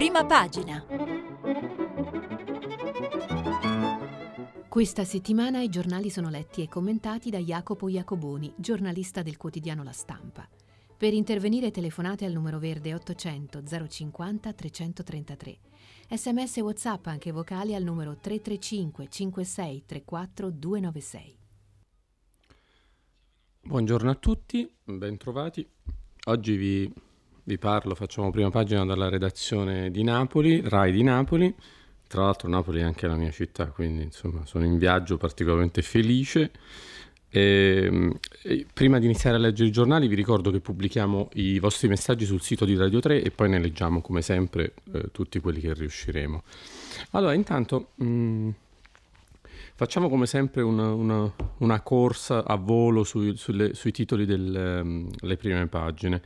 Prima pagina. Questa settimana i giornali sono letti e commentati da Jacopo Iacoboni, giornalista del quotidiano La Stampa. Per intervenire telefonate al numero verde 800 050 333. SMS e WhatsApp anche vocali al numero 335 56 34 296. Buongiorno a tutti, bentrovati. Oggi vi parlo, facciamo prima pagina dalla redazione di Napoli, Rai di Napoli. Tra l'altro Napoli è anche la mia città, quindi insomma sono in viaggio particolarmente felice. E prima di iniziare a leggere i giornali vi ricordo che pubblichiamo i vostri messaggi sul sito di Radio 3 e poi ne leggiamo come sempre tutti quelli che riusciremo. Allora intanto facciamo come sempre una corsa a volo sui titoli delle prime pagine.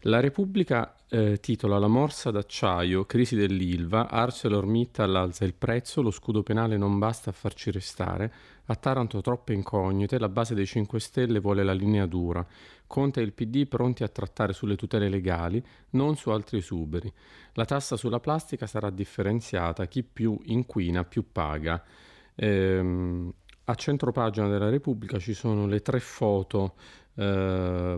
La Repubblica titola La morsa d'acciaio, crisi dell'Ilva, ArcelorMittal alza il prezzo, lo scudo penale non basta a farci restare, a Taranto troppe incognite, la base dei 5 Stelle vuole la linea dura, Conte e il PD pronti a trattare sulle tutele legali, non su altri esuberi. La tassa sulla plastica sarà differenziata, chi più inquina più paga. A centropagina della Repubblica ci sono le tre foto, c'è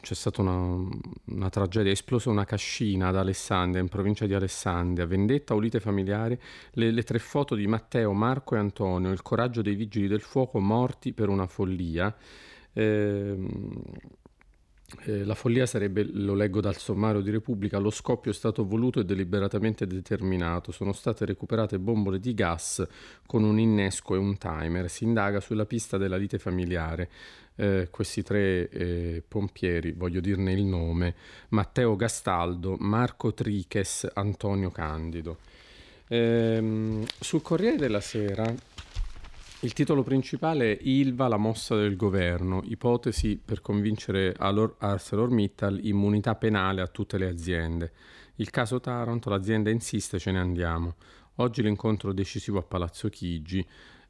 stata una tragedia, è esplosa una cascina ad Alessandria, in provincia di Alessandria, vendetta o lite familiare, le tre foto di Matteo, Marco e Antonio, il coraggio dei vigili del fuoco morti per una follia. La follia sarebbe, lo leggo dal sommario di Repubblica, lo scoppio è stato voluto e deliberatamente determinato, sono state recuperate bombole di gas con un innesco e un timer, si indaga sulla pista della lite familiare. Questi tre pompieri, voglio dirne il nome, Matteo Gastaldo, Marco Triques, Antonio Candido. Sul Corriere della Sera il titolo principale è Ilva, la mossa del governo, ipotesi per convincere ArcelorMittal, immunità penale a tutte le aziende. Il caso Taranto, l'azienda insiste, ce ne andiamo. Oggi l'incontro decisivo a Palazzo Chigi,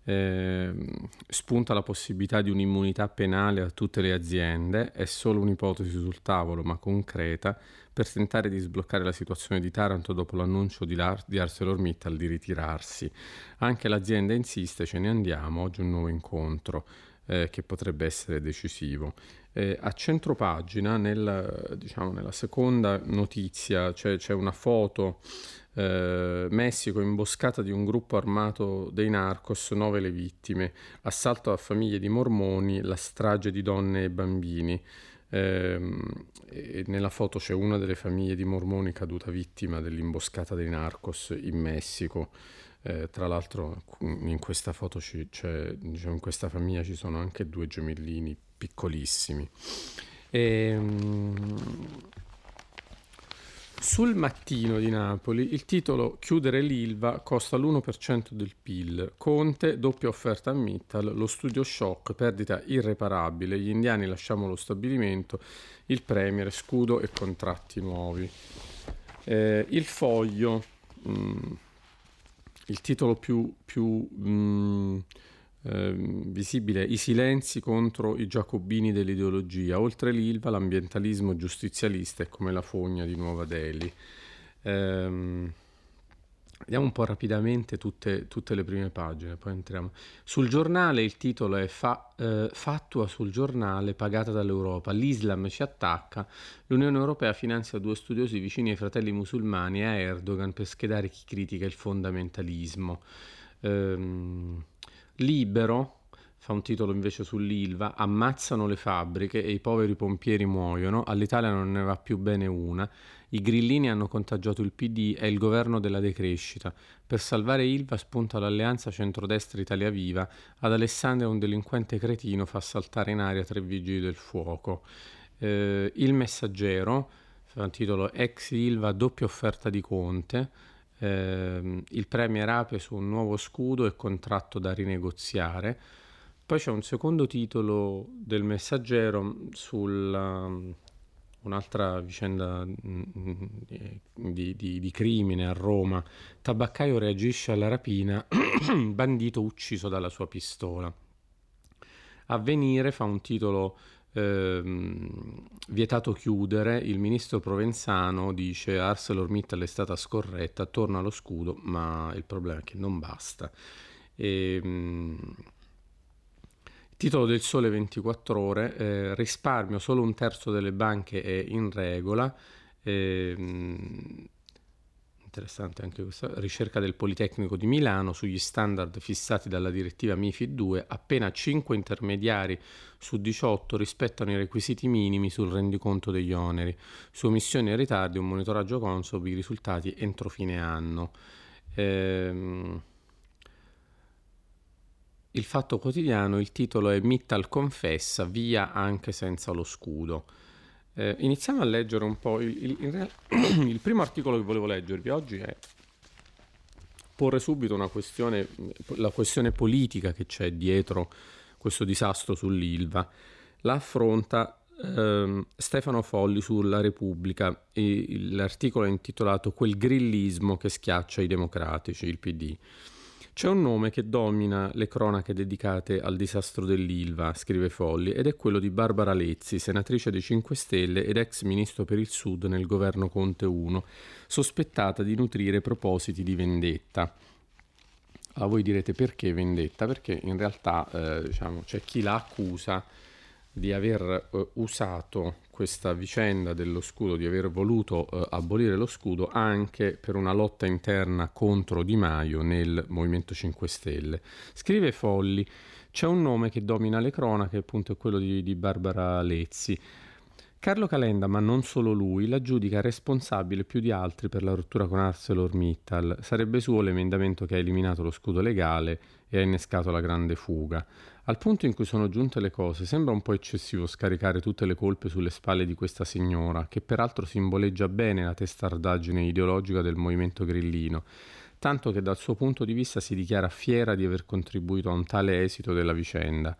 spunta la possibilità di un'immunità penale a tutte le aziende, è solo un'ipotesi sul tavolo ma concreta, per tentare di sbloccare la situazione di Taranto dopo l'annuncio di ArcelorMittal di ritirarsi. Anche l'azienda insiste, ce ne andiamo, oggi un nuovo incontro che potrebbe essere decisivo. A centropagina, nella seconda notizia, c'è una foto, Messico, imboscata di un gruppo armato dei narcos, 9 le vittime, assalto a famiglie di mormoni, la strage di donne e bambini. E nella foto c'è una delle famiglie di mormoni caduta vittima dell'imboscata dei narcos in Messico. Tra l'altro in questa foto in questa famiglia ci sono anche 2 gemellini piccolissimi. Sul Mattino di Napoli il titolo Chiudere l'Ilva costa l'1% del PIL, Conte, doppia offerta a Mittal, lo studio shock, perdita irreparabile, gli indiani lasciamo lo stabilimento, il premier, scudo e contratti nuovi. Il Foglio, il titolo più visibile, i silenzi contro i giacobini dell'ideologia, oltre l'Ilva l'ambientalismo giustizialista è come la fogna di Nuova Delhi. Vediamo un po' rapidamente tutte le prime pagine, poi entriamo. Sul Giornale il titolo è Fattua sul Giornale pagata dall'Europa, l'Islam ci attacca, l'Unione Europea finanzia 2 studiosi vicini ai fratelli musulmani e a Erdogan per schedare chi critica il fondamentalismo. Libero fa un titolo invece sull'Ilva, ammazzano le fabbriche e i poveri pompieri muoiono, all'Italia non ne va più bene una, i grillini hanno contagiato il PD, è il governo della decrescita, per salvare Ilva spunta l'alleanza centrodestra Italia Viva, ad Alessandria un delinquente cretino fa saltare in aria 3 vigili del fuoco. Il Messaggero fa un titolo ex Ilva, doppia offerta di Conte, il premier ape su un nuovo scudo e contratto da rinegoziare. Poi c'è un secondo titolo del Messaggero su un'altra vicenda di crimine a Roma, tabaccaio reagisce alla rapina, bandito ucciso dalla sua pistola. Avvenire fa un titolo vietato chiudere, il ministro Provenzano dice ArcelorMittal è stata scorretta, torna allo scudo, ma il problema è che non basta. Titolo del Sole 24 Ore, risparmio, solo un terzo delle banche è in regola. Interessante anche questa ricerca del Politecnico di Milano sugli standard fissati dalla direttiva MiFID 2, appena 5 intermediari su 18 rispettano i requisiti minimi sul rendiconto degli oneri, su omissioni e ritardi un monitoraggio Consob, i risultati entro fine anno. Il Fatto Quotidiano, il titolo è Mittal confessa, via anche senza lo scudo. Iniziamo a leggere un po', il primo articolo che volevo leggervi oggi è porre subito una questione, la questione politica che c'è dietro questo disastro sull'Ilva. La affronta Stefano Folli sulla Repubblica, e l'articolo è intitolato Quel grillismo che schiaccia i democratici, il PD. C'è un nome che domina le cronache dedicate al disastro dell'Ilva, scrive Folli, ed è quello di Barbara Lezzi, senatrice dei 5 Stelle ed ex ministro per il Sud nel governo Conte 1, sospettata di nutrire propositi di vendetta. Allora, voi direte perché vendetta? Perché in realtà c'è chi la accusa di aver usato questa vicenda dello scudo, di aver voluto abolire lo scudo anche per una lotta interna contro Di Maio nel Movimento 5 Stelle. Scrive Folli, c'è un nome che domina le cronache, appunto è quello di Barbara Lezzi. Carlo Calenda, ma non solo lui, la giudica responsabile più di altri per la rottura con ArcelorMittal. Sarebbe suo l'emendamento che ha eliminato lo scudo legale e ha innescato la grande fuga. Al punto in cui sono giunte le cose, sembra un po' eccessivo scaricare tutte le colpe sulle spalle di questa signora, che peraltro simboleggia bene la testardaggine ideologica del movimento grillino, tanto che dal suo punto di vista si dichiara fiera di aver contribuito a un tale esito della vicenda.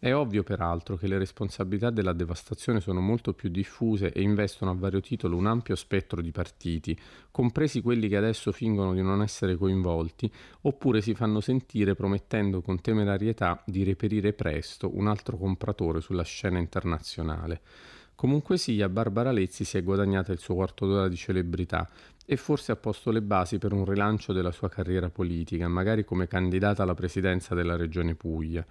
È ovvio peraltro che le responsabilità della devastazione sono molto più diffuse e investono a vario titolo un ampio spettro di partiti, compresi quelli che adesso fingono di non essere coinvolti, oppure si fanno sentire promettendo con temerarietà di reperire presto un altro compratore sulla scena internazionale. Comunque sia, Barbara Lezzi si è guadagnata il suo quarto d'ora di celebrità e forse ha posto le basi per un rilancio della sua carriera politica, magari come candidata alla presidenza della Regione Puglia.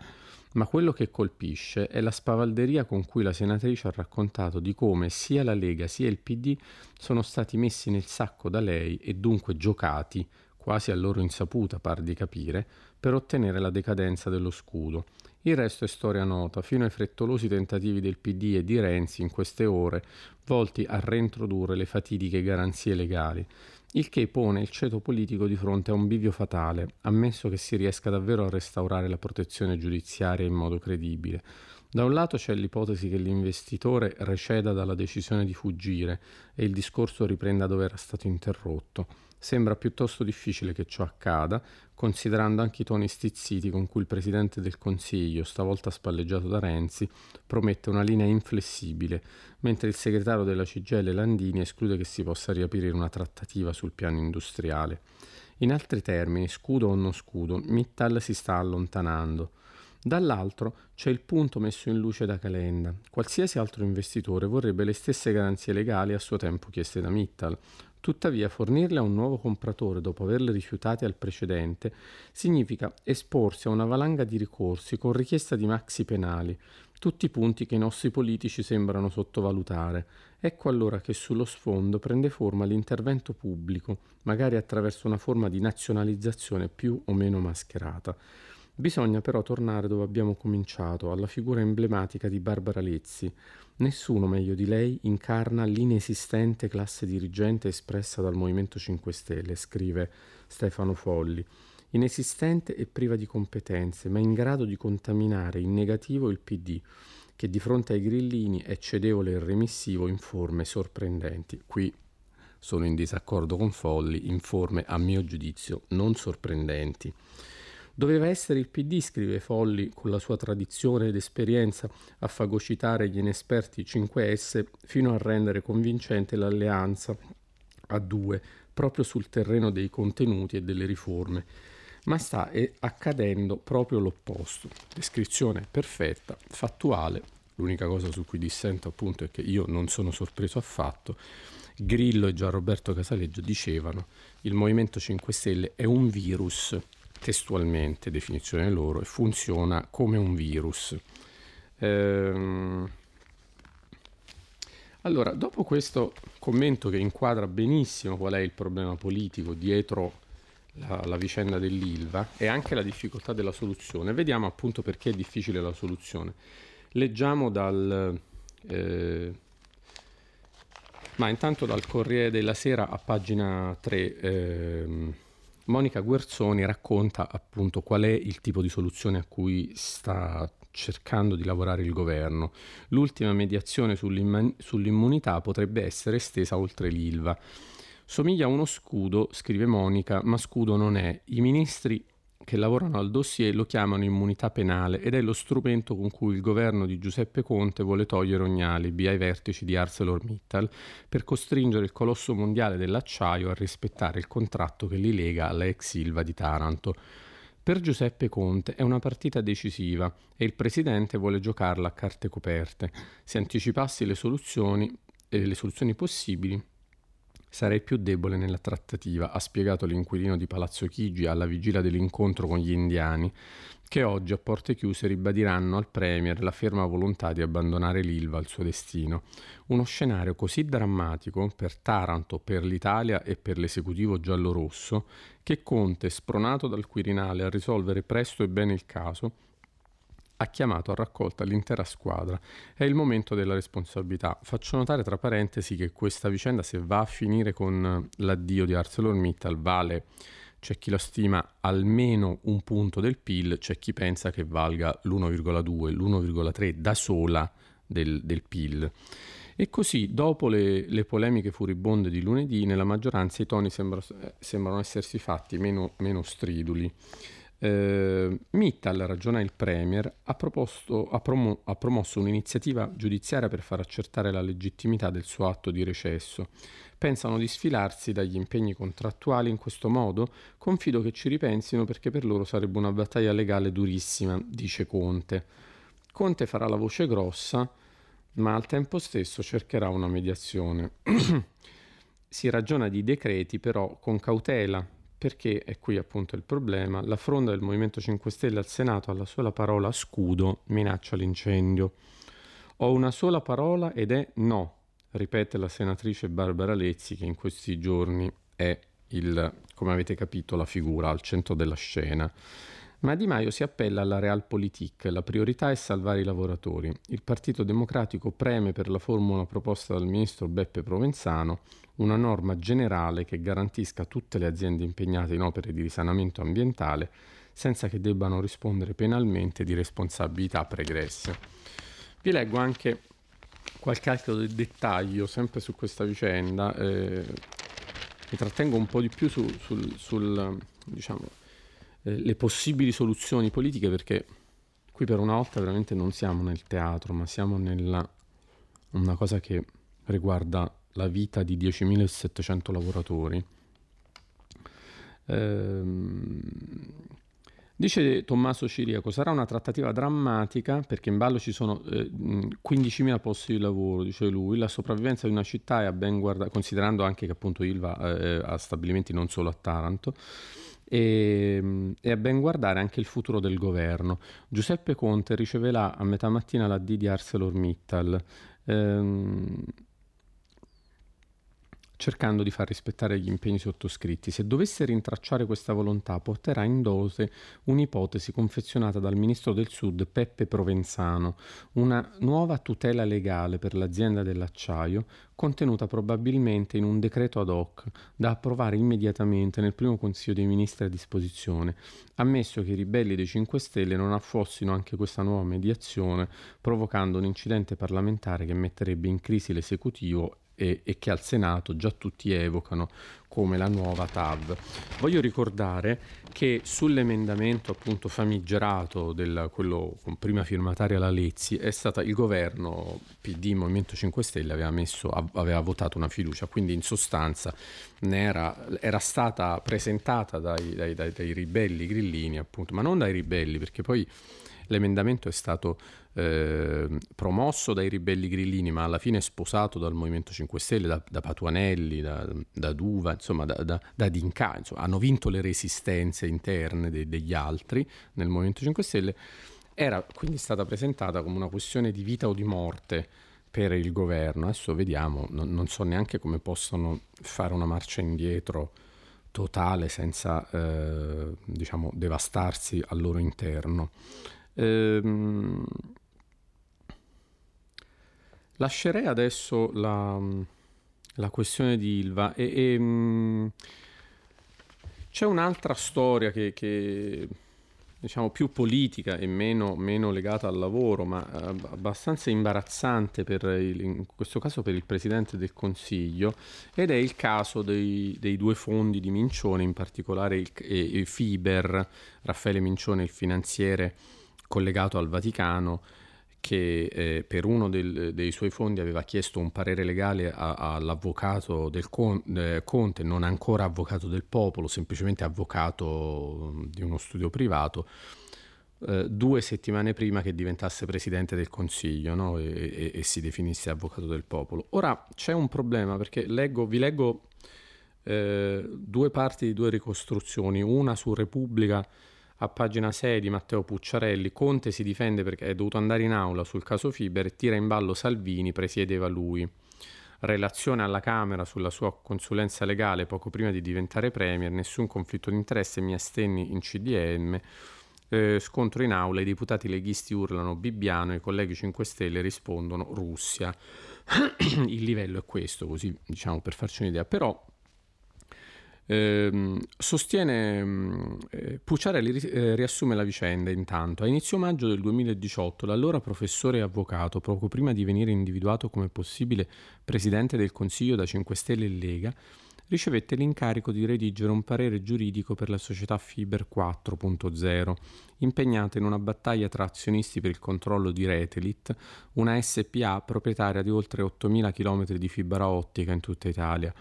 Ma quello che colpisce è la spavalderia con cui la senatrice ha raccontato di come sia la Lega sia il PD sono stati messi nel sacco da lei e dunque giocati, quasi a loro insaputa par di capire, per ottenere la decadenza dello scudo. Il resto è storia nota, fino ai frettolosi tentativi del PD e di Renzi in queste ore, volti a reintrodurre le fatidiche garanzie legali, il che pone il ceto politico di fronte a un bivio fatale, ammesso che si riesca davvero a restaurare la protezione giudiziaria in modo credibile. Da un lato c'è l'ipotesi che l'investitore receda dalla decisione di fuggire e il discorso riprenda dove era stato interrotto. Sembra piuttosto difficile che ciò accada, considerando anche i toni stizziti con cui il Presidente del Consiglio, stavolta spalleggiato da Renzi, promette una linea inflessibile, mentre il segretario della CGIL Landini esclude che si possa riaprire una trattativa sul piano industriale. In altri termini, scudo o non scudo, Mittal si sta allontanando. Dall'altro c'è il punto messo in luce da Calenda. Qualsiasi altro investitore vorrebbe le stesse garanzie legali a suo tempo chieste da Mittal. Tuttavia, fornirle a un nuovo compratore dopo averle rifiutate al precedente significa esporsi a una valanga di ricorsi con richiesta di maxi penali, tutti punti che i nostri politici sembrano sottovalutare. Ecco allora che sullo sfondo prende forma l'intervento pubblico, magari attraverso una forma di nazionalizzazione più o meno mascherata. Bisogna però tornare dove abbiamo cominciato, alla figura emblematica di Barbara Lezzi. Nessuno meglio di lei incarna l'inesistente classe dirigente espressa dal Movimento 5 Stelle, scrive Stefano Folli. Inesistente e priva di competenze, ma in grado di contaminare in negativo il PD, che di fronte ai grillini è cedevole e remissivo in forme sorprendenti. Qui sono in disaccordo con Folli, in forme a mio giudizio non sorprendenti. Doveva essere il PD, scrive Folli, con la sua tradizione ed esperienza, a fagocitare gli inesperti 5S fino a rendere convincente l'alleanza a due, proprio sul terreno dei contenuti e delle riforme. Ma sta accadendo proprio l'opposto. Descrizione perfetta, fattuale, l'unica cosa su cui dissento appunto è che io non sono sorpreso affatto. Grillo e Gianroberto Casaleggio dicevano: il Movimento 5 Stelle è un virus, testualmente, definizione loro, e funziona come un virus. Allora, dopo questo commento che inquadra benissimo qual è il problema politico dietro la vicenda dell'Ilva e anche la difficoltà della soluzione, vediamo appunto perché è difficile la soluzione. Leggiamo intanto dal Corriere della Sera a pagina 3, Monica Guerzoni racconta appunto qual è il tipo di soluzione a cui sta cercando di lavorare il governo. L'ultima mediazione sull'immunità potrebbe essere estesa oltre l'Ilva. Somiglia a uno scudo, scrive Monica, ma scudo non è. I ministri che lavorano al dossier lo chiamano immunità penale ed è lo strumento con cui il governo di Giuseppe Conte vuole togliere ogni alibi ai vertici di ArcelorMittal per costringere il colosso mondiale dell'acciaio a rispettare il contratto che li lega alla ex Ilva di Taranto. Per Giuseppe Conte è una partita decisiva e il presidente vuole giocarla a carte coperte. Se anticipassi le soluzioni possibili, sarei più debole nella trattativa, ha spiegato l'inquilino di Palazzo Chigi alla vigilia dell'incontro con gli indiani, che oggi a porte chiuse ribadiranno al Premier la ferma volontà di abbandonare l'Ilva al suo destino. Uno scenario così drammatico per Taranto, per l'Italia e per l'esecutivo giallorosso, che Conte, spronato dal Quirinale a risolvere presto e bene il caso, ha chiamato a raccolta l'intera squadra. È il momento della responsabilità. Faccio notare tra parentesi che questa vicenda, se va a finire con l'addio di ArcelorMittal, vale, c'è chi lo stima, almeno un punto del PIL, c'è chi pensa che valga l'1,2, l'1,3 da sola del PIL. E così, dopo le polemiche furibonde di lunedì, nella maggioranza i toni sembrano essersi fatti meno striduli. Mittal, ragiona il Premier, ha promosso un'iniziativa giudiziaria per far accertare la legittimità del suo atto di recesso. Pensano di sfilarsi dagli impegni contrattuali in questo modo? Confido che ci ripensino, perché per loro sarebbe una battaglia legale durissima, dice Conte. Conte farà la voce grossa, ma al tempo stesso cercherà una mediazione. Si ragiona di decreti, però con cautela, perché, e qui appunto il problema, la fronda del Movimento 5 Stelle al Senato alla sola parola scudo minaccia l'incendio. Ho una sola parola ed è no, ripete la senatrice Barbara Lezzi, che in questi giorni è, come avete capito, la figura al centro della scena. Ma Di Maio si appella alla Realpolitik, la priorità è salvare i lavoratori. Il Partito Democratico preme per la formula proposta dal ministro Beppe Provenzano, una norma generale che garantisca tutte le aziende impegnate in opere di risanamento ambientale senza che debbano rispondere penalmente di responsabilità pregresse. Vi leggo anche qualche altro dettaglio sempre su questa vicenda, mi trattengo un po' di più le possibili soluzioni politiche, perché qui per una volta veramente non siamo nel teatro, ma siamo nella una cosa che riguarda la vita di 10.700 lavoratori. Dice Tommaso Ciriaco, sarà una trattativa drammatica perché in ballo ci sono 15.000 posti di lavoro, dice lui. La sopravvivenza di una città è a ben guardare, considerando anche che appunto Ilva ha stabilimenti non solo a Taranto. E a ben guardare anche il futuro del governo. Giuseppe Conte riceverà a metà mattina la D di ArcelorMittal, cercando di far rispettare gli impegni sottoscritti. Se dovesse rintracciare questa volontà, porterà in dose un'ipotesi confezionata dal ministro del Sud Beppe Provenzano, una nuova tutela legale per l'azienda dell'acciaio, contenuta probabilmente in un decreto ad hoc da approvare immediatamente nel primo Consiglio dei Ministri a disposizione, ammesso che i ribelli dei 5 Stelle non affossino anche questa nuova mediazione, provocando un incidente parlamentare che metterebbe in crisi l'esecutivo e che al Senato già tutti evocano come la nuova TAV. Voglio ricordare che sull'emendamento appunto famigerato, quello con prima firmataria la Lezzi, il governo PD Movimento 5 Stelle aveva votato una fiducia, quindi in sostanza era stata presentata dai ribelli grillini, appunto, ma non dai ribelli, perché poi L'emendamento è stato promosso dai ribelli grillini, ma alla fine sposato dal Movimento 5 Stelle, da Patuanelli, da Duva, insomma da D'Inca. Insomma, hanno vinto le resistenze interne degli altri nel Movimento 5 Stelle. Era quindi stata presentata come una questione di vita o di morte per il governo. Adesso vediamo, non so neanche come possono fare una marcia indietro totale senza diciamo devastarsi al loro interno. Lascerei adesso la questione di Ilva e c'è un'altra storia che diciamo più politica e meno legata al lavoro, ma abbastanza imbarazzante in questo caso per il Presidente del Consiglio, ed è il caso dei due fondi di Mincione, in particolare il Fiber, Raffaele Mincione, il finanziere collegato al Vaticano, che per uno dei suoi fondi aveva chiesto un parere legale all'avvocato del Conte, non ancora avvocato del popolo, semplicemente avvocato di uno studio privato, 2 settimane prima che diventasse Presidente del Consiglio, no? e si definisse avvocato del popolo. Ora c'è un problema, perché vi leggo 2 parti di 2 ricostruzioni, una su Repubblica a pagina 6 di Matteo Pucciarelli. Conte si difende perché è dovuto andare in aula sul caso Fiber e tira in ballo Salvini, presiedeva lui. Relazione alla Camera sulla sua consulenza legale poco prima di diventare Premier, nessun conflitto di interesse, mi astenni in CDM, scontro in aula, i deputati leghisti urlano Bibbiano, i colleghi 5 Stelle rispondono Russia. Il livello è questo, così diciamo per farci un'idea, però... sostiene Pucciarelli, riassume la vicenda. Intanto a inizio maggio del 2018 l'allora professore e avvocato, poco prima di venire individuato come possibile Presidente del Consiglio da 5 Stelle e Lega, ricevette l'incarico di redigere un parere giuridico per la società Fiber 4.0, impegnata in una battaglia tra azionisti per il controllo di Retelit, una SPA proprietaria di oltre 8.000 km di fibra ottica in tutta Italia.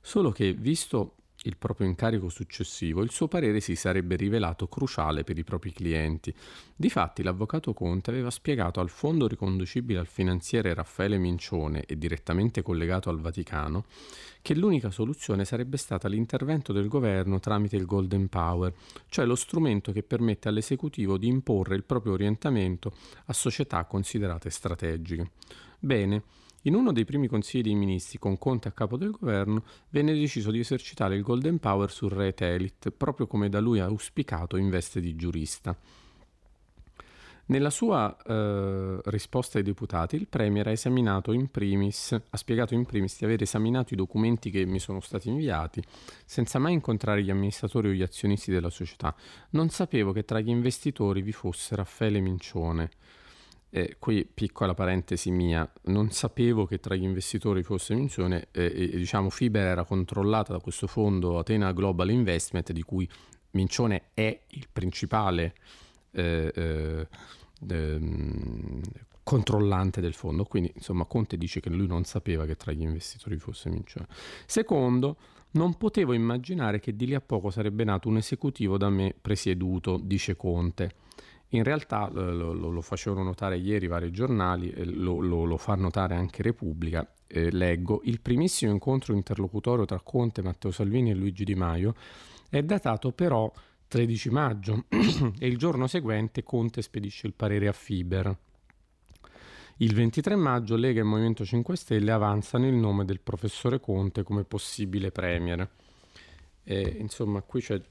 Solo che, visto il proprio incarico successivo, il suo parere si sarebbe rivelato cruciale per i propri clienti. Difatti l'avvocato Conte aveva spiegato al fondo riconducibile al finanziere Raffaele Mincione e direttamente collegato al Vaticano che l'unica soluzione sarebbe stata l'intervento del governo tramite il Golden Power, cioè lo strumento che permette all'esecutivo di imporre il proprio orientamento a società considerate strategiche. Bene, in uno dei primi consigli dei ministri, con Conte a capo del governo, venne deciso di esercitare il Golden Power su Retelit, proprio come da lui auspicato in veste di giurista. Nella sua risposta ai deputati, il Premier ha spiegato in primis di aver esaminato i documenti che mi sono stati inviati, senza mai incontrare gli amministratori o gli azionisti della società. Non sapevo che tra gli investitori vi fosse Raffaele Mincione. Qui piccola parentesi mia, non sapevo che tra gli investitori fosse Mincione, diciamo Fiber era controllata da questo fondo Atena Global Investment, di cui Mincione è il principale controllante del fondo, quindi insomma Conte dice che lui non sapeva che tra gli investitori fosse Mincione. Secondo, non potevo immaginare che di lì a poco sarebbe nato un esecutivo da me presieduto, dice Conte. In realtà lo facevano notare ieri vari giornali, lo fa notare anche Repubblica. Leggo: il primissimo incontro interlocutorio tra Conte, Matteo Salvini e Luigi Di Maio è datato però 13 maggio e il giorno seguente Conte spedisce il parere a Fiber. Il 23 maggio Lega e Movimento 5 Stelle avanzano il nome del professore Conte come possibile Premier. Insomma, qui c'è...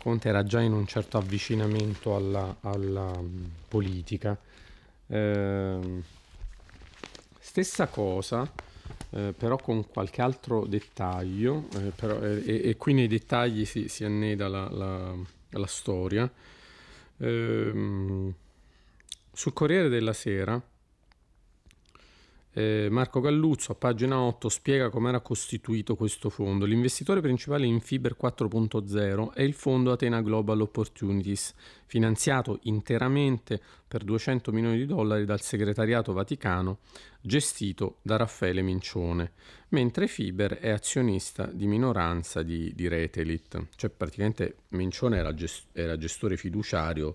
Conte era già in un certo avvicinamento alla politica. Stessa cosa, però con qualche altro dettaglio, e qui nei dettagli si anneda la storia. Sul Corriere della Sera, Marco Galluzzo a pagina 8 spiega come era costituito questo fondo. L'investitore principale in Fiber 4.0 è il fondo Atena Global Opportunities, finanziato interamente per $200 milioni dal segretariato Vaticano, gestito da Raffaele Mincione, mentre Fiber è azionista di minoranza di Retelit. Cioè praticamente Mincione era gestore fiduciario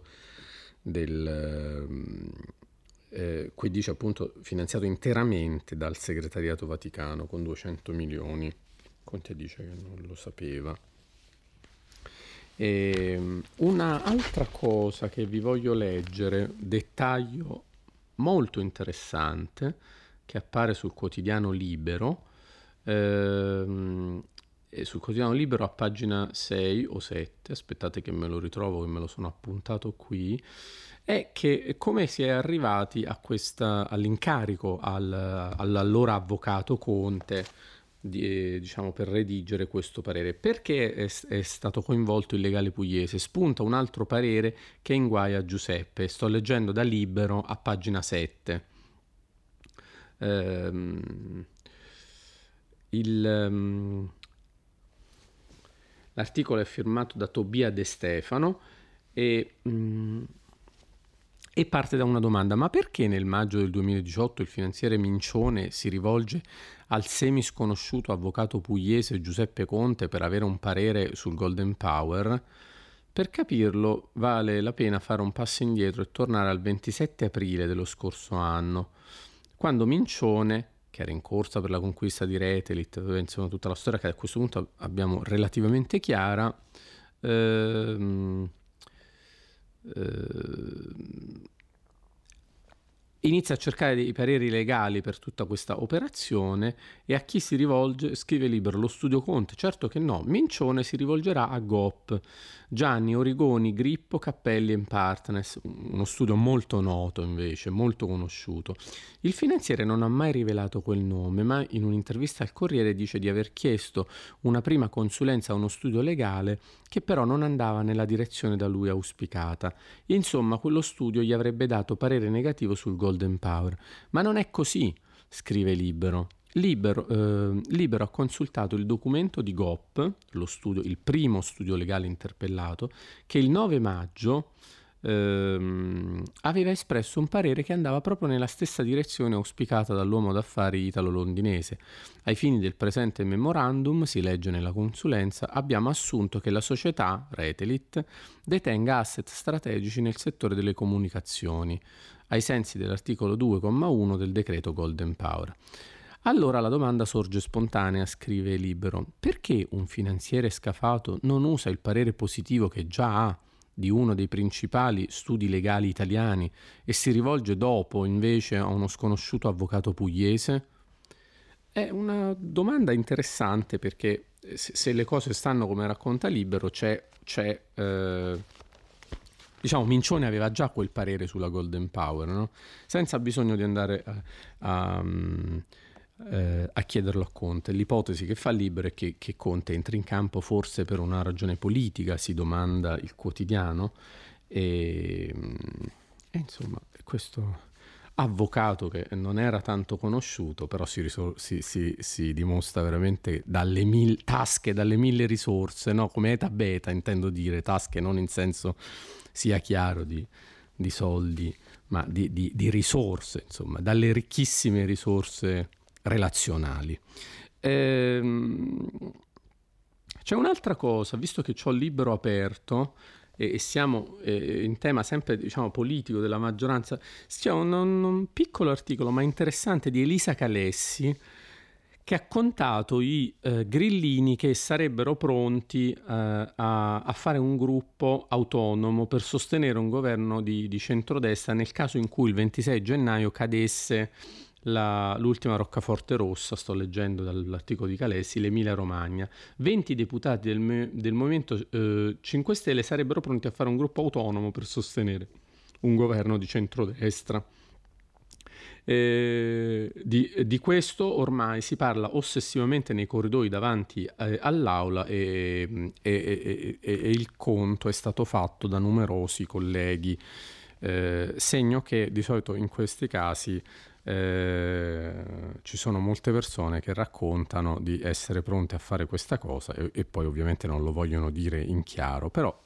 qui dice appunto finanziato interamente dal segretariato vaticano con 200 milioni. Conte dice che non lo sapeva. Una altra cosa che vi voglio leggere, dettaglio molto interessante che appare sul quotidiano Libero, sul quotidiano Libero a pagina 6 o 7, aspettate che me lo ritrovo, che me lo sono appuntato qui, è che come si è arrivati a questa, all'incarico all'allora avvocato Conte di, diciamo, per redigere questo parere. Perché è stato coinvolto il legale pugliese? Spunta un altro parere che inguaia Giuseppe, sto leggendo da Libero a pagina 7. L'articolo è firmato da Tobia De Stefano e parte da una domanda: ma perché nel maggio del 2018 il finanziere Mincione si rivolge al semisconosciuto avvocato pugliese Giuseppe Conte per avere un parere sul Golden Power? Per capirlo vale la pena fare un passo indietro e tornare al 27 aprile dello scorso anno, quando Mincione, che era in corsa per la conquista di Retelit, insomma tutta la storia che a questo punto abbiamo relativamente chiara, inizia a cercare dei pareri legali per tutta questa operazione. E a chi si rivolge? Scrive Libero: lo studio Conte? Certo che no, Mincione si rivolgerà a GOP, Gianni, Origoni, Grippo, Cappelli & Partners, uno studio molto noto invece, molto conosciuto. Il finanziere non ha mai rivelato quel nome, ma in un'intervista al Corriere dice di aver chiesto una prima consulenza a uno studio legale che però non andava nella direzione da lui auspicata. Insomma, quello studio gli avrebbe dato parere negativo sul Golden Power. Ma non è così, scrive Libero. Libero ha consultato il documento di GOP, lo studio, il primo studio legale interpellato, che il 9 maggio aveva espresso un parere che andava proprio nella stessa direzione auspicata dall'uomo d'affari italo-londinese. Ai fini del presente memorandum, si legge nella consulenza, abbiamo assunto che la società Retelit detenga asset strategici nel settore delle comunicazioni, ai sensi dell'articolo 2,1 del decreto Golden Power. Allora la domanda sorge spontanea, scrive Libero: perché un finanziere scafato non usa il parere positivo che già ha di uno dei principali studi legali italiani e si rivolge dopo invece a uno sconosciuto avvocato pugliese? È una domanda interessante, perché se le cose stanno come racconta Libero, diciamo, Mincione aveva già quel parere sulla Golden Power, no? Senza bisogno di andare a chiederlo a Conte. L'ipotesi che fa Libero è che Conte entri in campo forse per una ragione politica, si domanda il quotidiano, e insomma questo avvocato che non era tanto conosciuto però si dimostra veramente dalle mille risorse, no? Come Eta Beta, intendo dire tasche non in senso sia chiaro di soldi, ma di risorse, insomma dalle ricchissime risorse relazionali. C'è un'altra cosa, visto che c'ho Libero aperto e siamo in tema sempre, diciamo, politico della maggioranza. C'è un piccolo articolo ma interessante di Elisa Calessi, che ha contato i grillini che sarebbero pronti a fare un gruppo autonomo per sostenere un governo di centrodestra nel caso in cui il 26 gennaio cadesse l'ultima roccaforte rossa. Sto leggendo dall'articolo di Calessi, l'Emilia Romagna. 20 deputati del Movimento 5 Stelle sarebbero pronti a fare un gruppo autonomo per sostenere un governo di centrodestra. Di questo ormai si parla ossessivamente nei corridoi davanti all'aula, e il conto è stato fatto da numerosi colleghi, segno che di solito in questi casi ci sono molte persone che raccontano di essere pronte a fare questa cosa e poi ovviamente non lo vogliono dire in chiaro. Però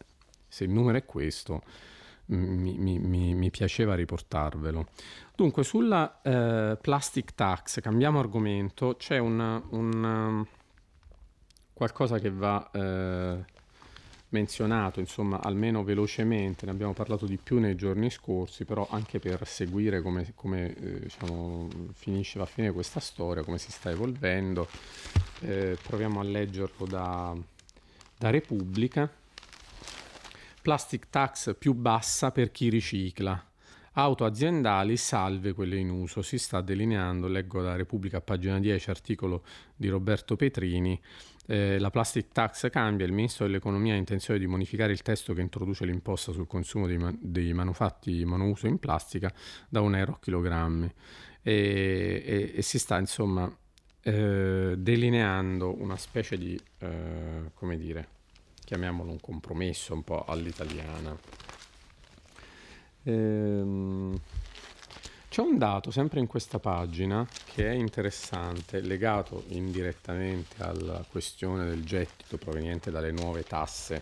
se il numero è questo, mi piaceva riportarvelo. Dunque, sulla plastic tax, cambiamo argomento, c'è qualcosa che va menzionato, insomma, almeno velocemente, ne abbiamo parlato di più nei giorni scorsi, però anche per seguire come finisce, va a finire questa storia, come si sta evolvendo. Proviamo a leggerlo da Repubblica. Plastic tax più bassa per chi ricicla. Auto aziendali, salve quelle in uso, si sta delineando, leggo da Repubblica, pagina 10, articolo di Roberto Petrini. La plastic tax cambia, il ministro dell'economia ha intenzione di modificare il testo che introduce l'imposta sul consumo dei manufatti monouso in plastica da €1 a chilogrammi e si sta insomma delineando una specie di, come dire, chiamiamolo un compromesso un po' all'italiana. C'è un dato sempre in questa pagina che è interessante, legato indirettamente alla questione del gettito proveniente dalle nuove tasse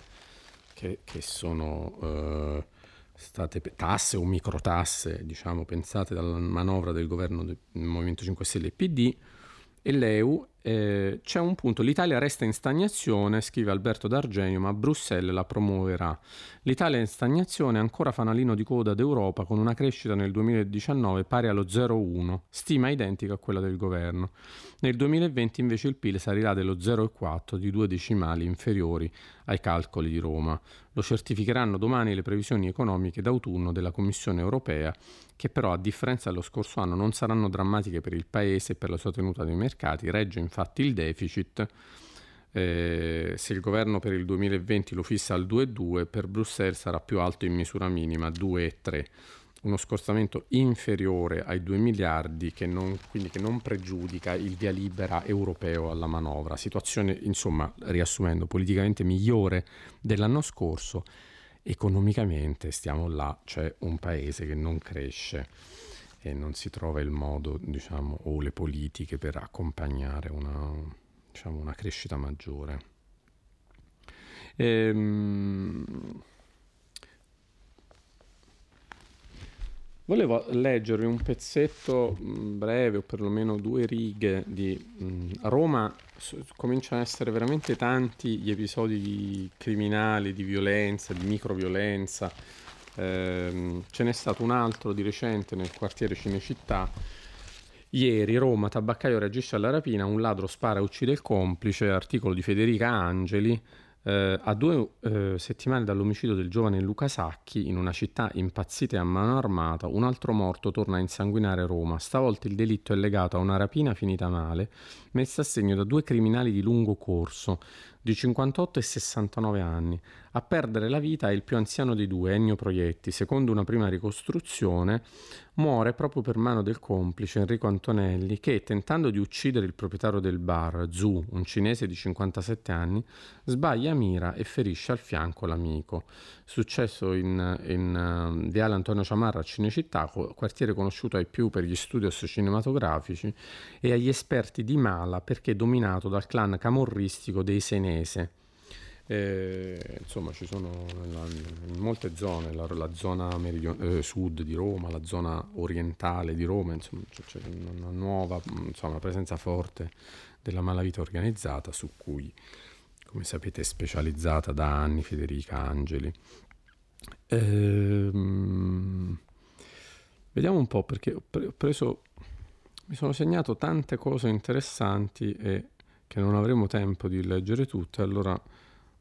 che sono state tasse o microtasse, diciamo, pensate dalla manovra del governo del Movimento 5 Stelle e PD e l'EU. C'è un punto, l'Italia resta in stagnazione, scrive Alberto D'Argenio, ma Bruxelles la promuoverà. L'Italia in stagnazione è ancora fanalino di coda d'Europa, con una crescita nel 2019 pari allo 0,1, stima identica a quella del governo. Nel 2020 invece il PIL salirà dello 0,4, di 2 decimali inferiori ai calcoli di Roma. Lo certificheranno domani le previsioni economiche d'autunno della Commissione europea, che però, a differenza dello scorso anno, non saranno drammatiche per il Paese e per la sua tenuta dei mercati. Regge infatti il deficit, se il governo per il 2020 lo fissa al 2,2, per Bruxelles sarà più alto in misura minima, 2,3, uno scostamento inferiore ai 2 miliardi che non pregiudica il via libera europeo alla manovra. Situazione, insomma, riassumendo, politicamente migliore dell'anno scorso. Economicamente stiamo là, c'è un paese che non cresce e non si trova il modo, diciamo, o le politiche per accompagnare una crescita maggiore. Volevo leggervi un pezzetto breve, o perlomeno 2 righe, di a Roma cominciano ad essere veramente tanti gli episodi di criminali, di violenza, di microviolenza. Ce n'è stato un altro di recente nel quartiere Cinecittà. Ieri, Roma, tabaccaio reagisce alla rapina, un ladro spara e uccide il complice, articolo di Federica Angeli. A 2 settimane dall'omicidio del giovane Luca Sacchi, in una città impazzita e a mano armata, un altro morto torna a insanguinare Roma. Stavolta il delitto è legato a una rapina finita male, messa a segno da 2 criminali di lungo corso, di 58 e 69 anni. A perdere la vita è il più anziano dei 2, Ennio Proietti. Secondo una prima ricostruzione, muore proprio per mano del complice, Enrico Antonelli, che, tentando di uccidere il proprietario del bar, Zhu, un cinese di 57 anni, sbaglia mira e ferisce al fianco l'amico. Successo in Viale Antonio Ciamarra a Cinecittà, quartiere conosciuto ai più per gli studios cinematografici e agli esperti di Mala, perché dominato dal clan camorristico dei Senese. Insomma, ci sono in molte zone, la zona sud di Roma, la zona orientale di Roma, insomma, c'è una nuova, insomma, una presenza forte della malavita organizzata, su cui, come sapete, è specializzata da anni Federica Angeli. Vediamo un po', perché mi sono segnato tante cose interessanti e che non avremo tempo di leggere tutte, allora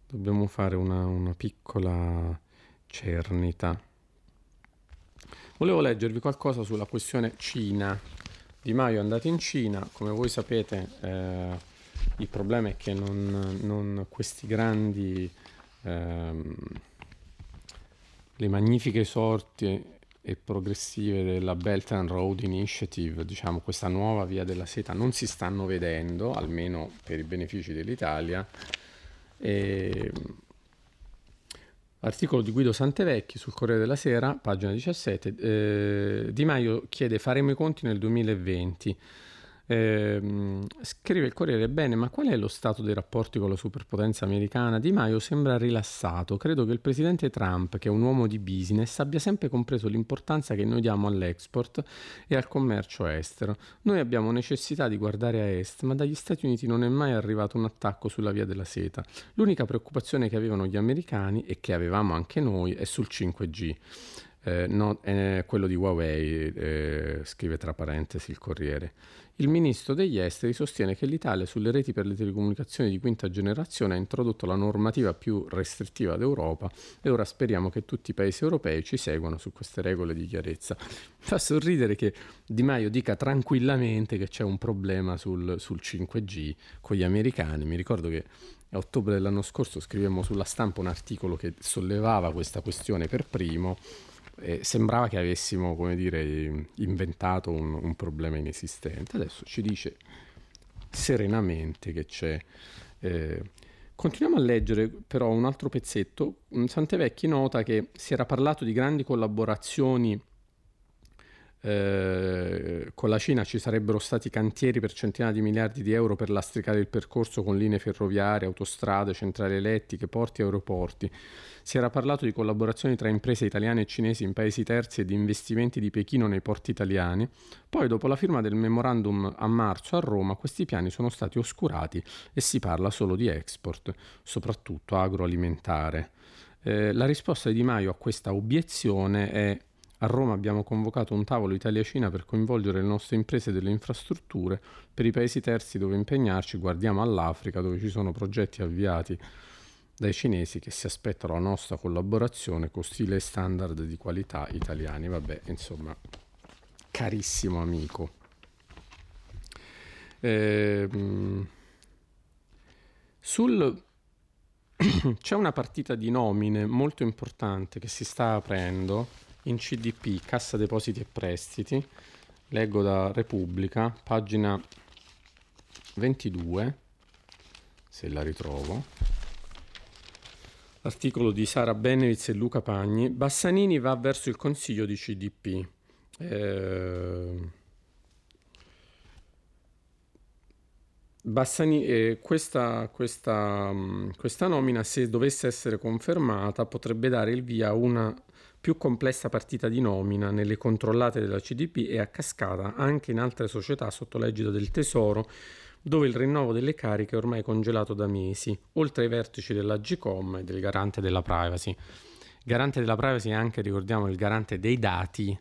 dobbiamo fare una piccola cernita. Volevo leggervi qualcosa sulla questione Cina. Di Maio è andato in Cina, come voi sapete. Il problema è che non questi grandi, le magnifiche sorti e progressive della Belt and Road Initiative, diciamo questa nuova via della seta, non si stanno vedendo, almeno per i benefici dell'Italia. Articolo di Guido Santevecchi sul Corriere della Sera, pagina 17. Di Maio chiede: faremo i conti nel 2020. Scrive il Corriere: bene, ma qual è lo stato dei rapporti con la superpotenza americana? Di Maio sembra rilassato. Credo che il presidente Trump, che è un uomo di business, abbia sempre compreso l'importanza che noi diamo all'export e al commercio estero. Noi abbiamo necessità di guardare a est, ma dagli Stati Uniti non è mai arrivato un attacco sulla via della seta. L'unica preoccupazione che avevano gli americani, e che avevamo anche noi, è sul 5G. Quello di Huawei, scrive tra parentesi il Corriere. Il ministro degli esteri sostiene che l'Italia sulle reti per le telecomunicazioni di quinta generazione ha introdotto la normativa più restrittiva d'Europa e ora speriamo che tutti i paesi europei ci seguano su queste regole di chiarezza. Fa sorridere che Di Maio dica tranquillamente che c'è un problema sul 5G con gli americani. Mi ricordo che a ottobre dell'anno scorso scrivemmo sulla Stampa un articolo che sollevava questa questione per primo. Sembrava che avessimo, come dire, inventato un problema inesistente. Adesso ci dice serenamente che c'è. Continuiamo a leggere però un altro pezzetto. Santevecchi nota che si era parlato di grandi collaborazioni con la Cina, ci sarebbero stati cantieri per centinaia di miliardi di euro per lastricare il percorso con linee ferroviarie, autostrade, centrali elettriche, porti e aeroporti. Si era parlato di collaborazioni tra imprese italiane e cinesi in paesi terzi e di investimenti di Pechino nei porti italiani. Poi, dopo la firma del memorandum a marzo a Roma, questi piani sono stati oscurati e si parla solo di export, soprattutto agroalimentare. La risposta di Di Maio a questa obiezione è: a Roma abbiamo convocato un tavolo Italia-Cina per coinvolgere le nostre imprese delle infrastrutture. Per i paesi terzi dove impegnarci guardiamo all'Africa, dove ci sono progetti avviati dai cinesi che si aspettano la nostra collaborazione con stile e standard di qualità italiani. Vabbè, insomma, carissimo amico. C'è una partita di nomine molto importante che si sta aprendo in CDP, Cassa Depositi e Prestiti. Leggo da Repubblica, pagina 22, se la ritrovo. L'articolo di Sara Benevitz e Luca Pagni. Bassanini va verso il consiglio di CDP. Questa nomina, se dovesse essere confermata, potrebbe dare il via a una più complessa partita di nomina nelle controllate della CDP e a cascata anche in altre società sotto l'egida del Tesoro, dove il rinnovo delle cariche è ormai congelato da mesi, oltre ai vertici dell'Agcom e del garante della privacy. Garante della privacy è anche, ricordiamo, il garante dei dati.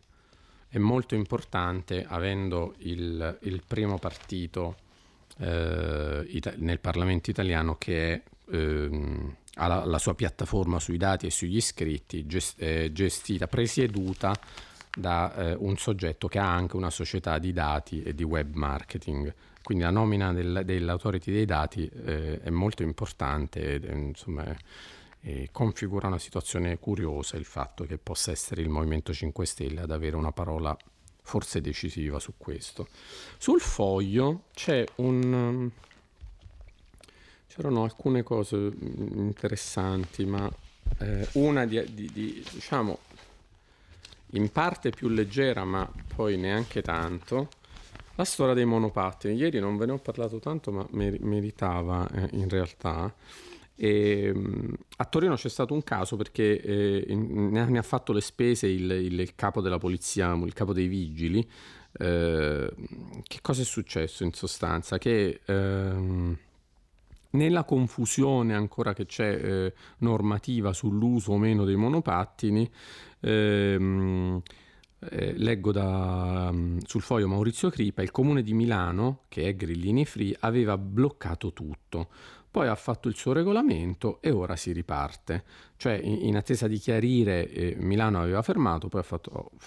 È molto importante, avendo il primo partito nel Parlamento italiano che ha la sua piattaforma sui dati e sugli iscritti gestita, presieduta da un soggetto che ha anche una società di dati e di web marketing. Quindi la nomina dell'autority dei dati è molto importante ed, insomma, configura una situazione curiosa il fatto che possa essere il Movimento 5 Stelle ad avere una parola forse decisiva su questo. Sul Foglio c'erano alcune cose interessanti, ma una diciamo in parte più leggera, ma poi neanche tanto, la storia dei monopattini. Ieri non ve ne ho parlato tanto, ma meritava in realtà. A Torino c'è stato un caso perché ne ha fatto le spese il capo della polizia, il capo dei vigili. Che cosa è successo in sostanza? Che nella confusione ancora che c'è normativa sull'uso o meno dei monopattini, leggo sul Foglio Maurizio Cripa, il comune di Milano, che è grillini free, aveva bloccato tutto. Poi ha fatto il suo regolamento e ora si riparte. Cioè, in attesa di chiarire, Milano aveva fermato, poi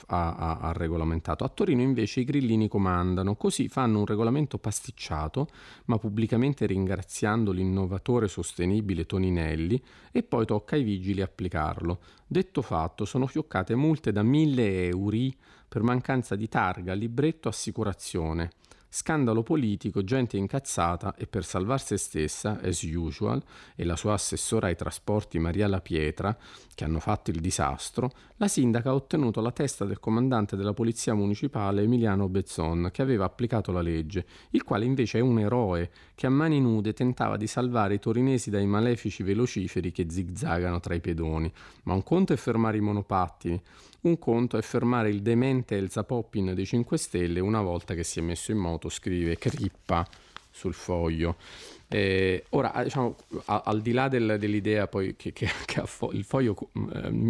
ha regolamentato. A Torino invece i grillini comandano, così fanno un regolamento pasticciato, ma pubblicamente ringraziando l'innovatore sostenibile Toninelli, e poi tocca ai vigili applicarlo. Detto fatto, sono fioccate multe da 1.000 euro per mancanza di targa, libretto, assicurazione. Scandalo politico, gente incazzata e per salvar se stessa, as usual, e la sua assessora ai trasporti Maria La Pietra, che hanno fatto il disastro, la sindaca ha ottenuto la testa del comandante della polizia municipale Emiliano Bezzon, che aveva applicato la legge, il quale invece è un eroe che a mani nude tentava di salvare i torinesi dai malefici velociferi che zigzagano tra i pedoni. Ma un conto è fermare i monopattini, un conto è fermare il demente Elsa Poppin dei 5 Stelle una volta che si è messo in moto, scrive Crippa sul Foglio. Ora, diciamo, al di là dell'idea poi che il Foglio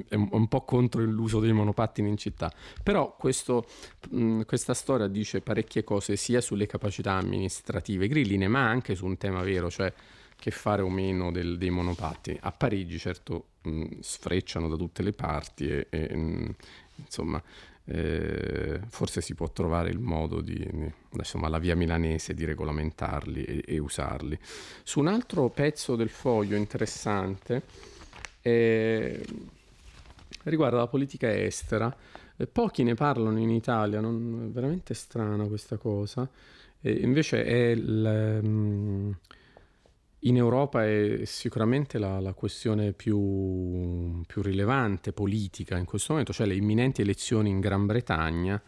è un po' contro l'uso dei monopattini in città, però questa storia dice parecchie cose sia sulle capacità amministrative grilline, ma anche su un tema vero, cioè che fare o meno dei monopattini. A Parigi, certo, sfrecciano da tutte le parti e insomma... forse si può trovare il modo di, insomma, la via milanese di regolamentarli e usarli. Su un altro pezzo del Foglio interessante, riguarda la politica estera. Pochi ne parlano in Italia, è veramente strana questa cosa. Invece è in Europa è sicuramente la questione più rilevante politica in questo momento, cioè le imminenti elezioni in Gran Bretagna.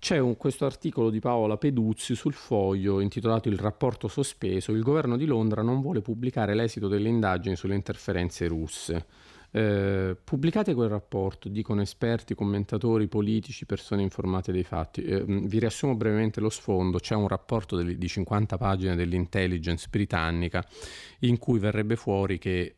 C'è questo articolo di Paola Peduzzi sul Foglio intitolato "Il rapporto sospeso, il governo di Londra non vuole pubblicare l'esito delle indagini sulle interferenze russe". Pubblicate quel rapporto, dicono esperti, commentatori, politici, persone informate dei fatti. Vi riassumo brevemente lo sfondo. C'è un rapporto di 50 pagine dell'intelligence britannica in cui verrebbe fuori che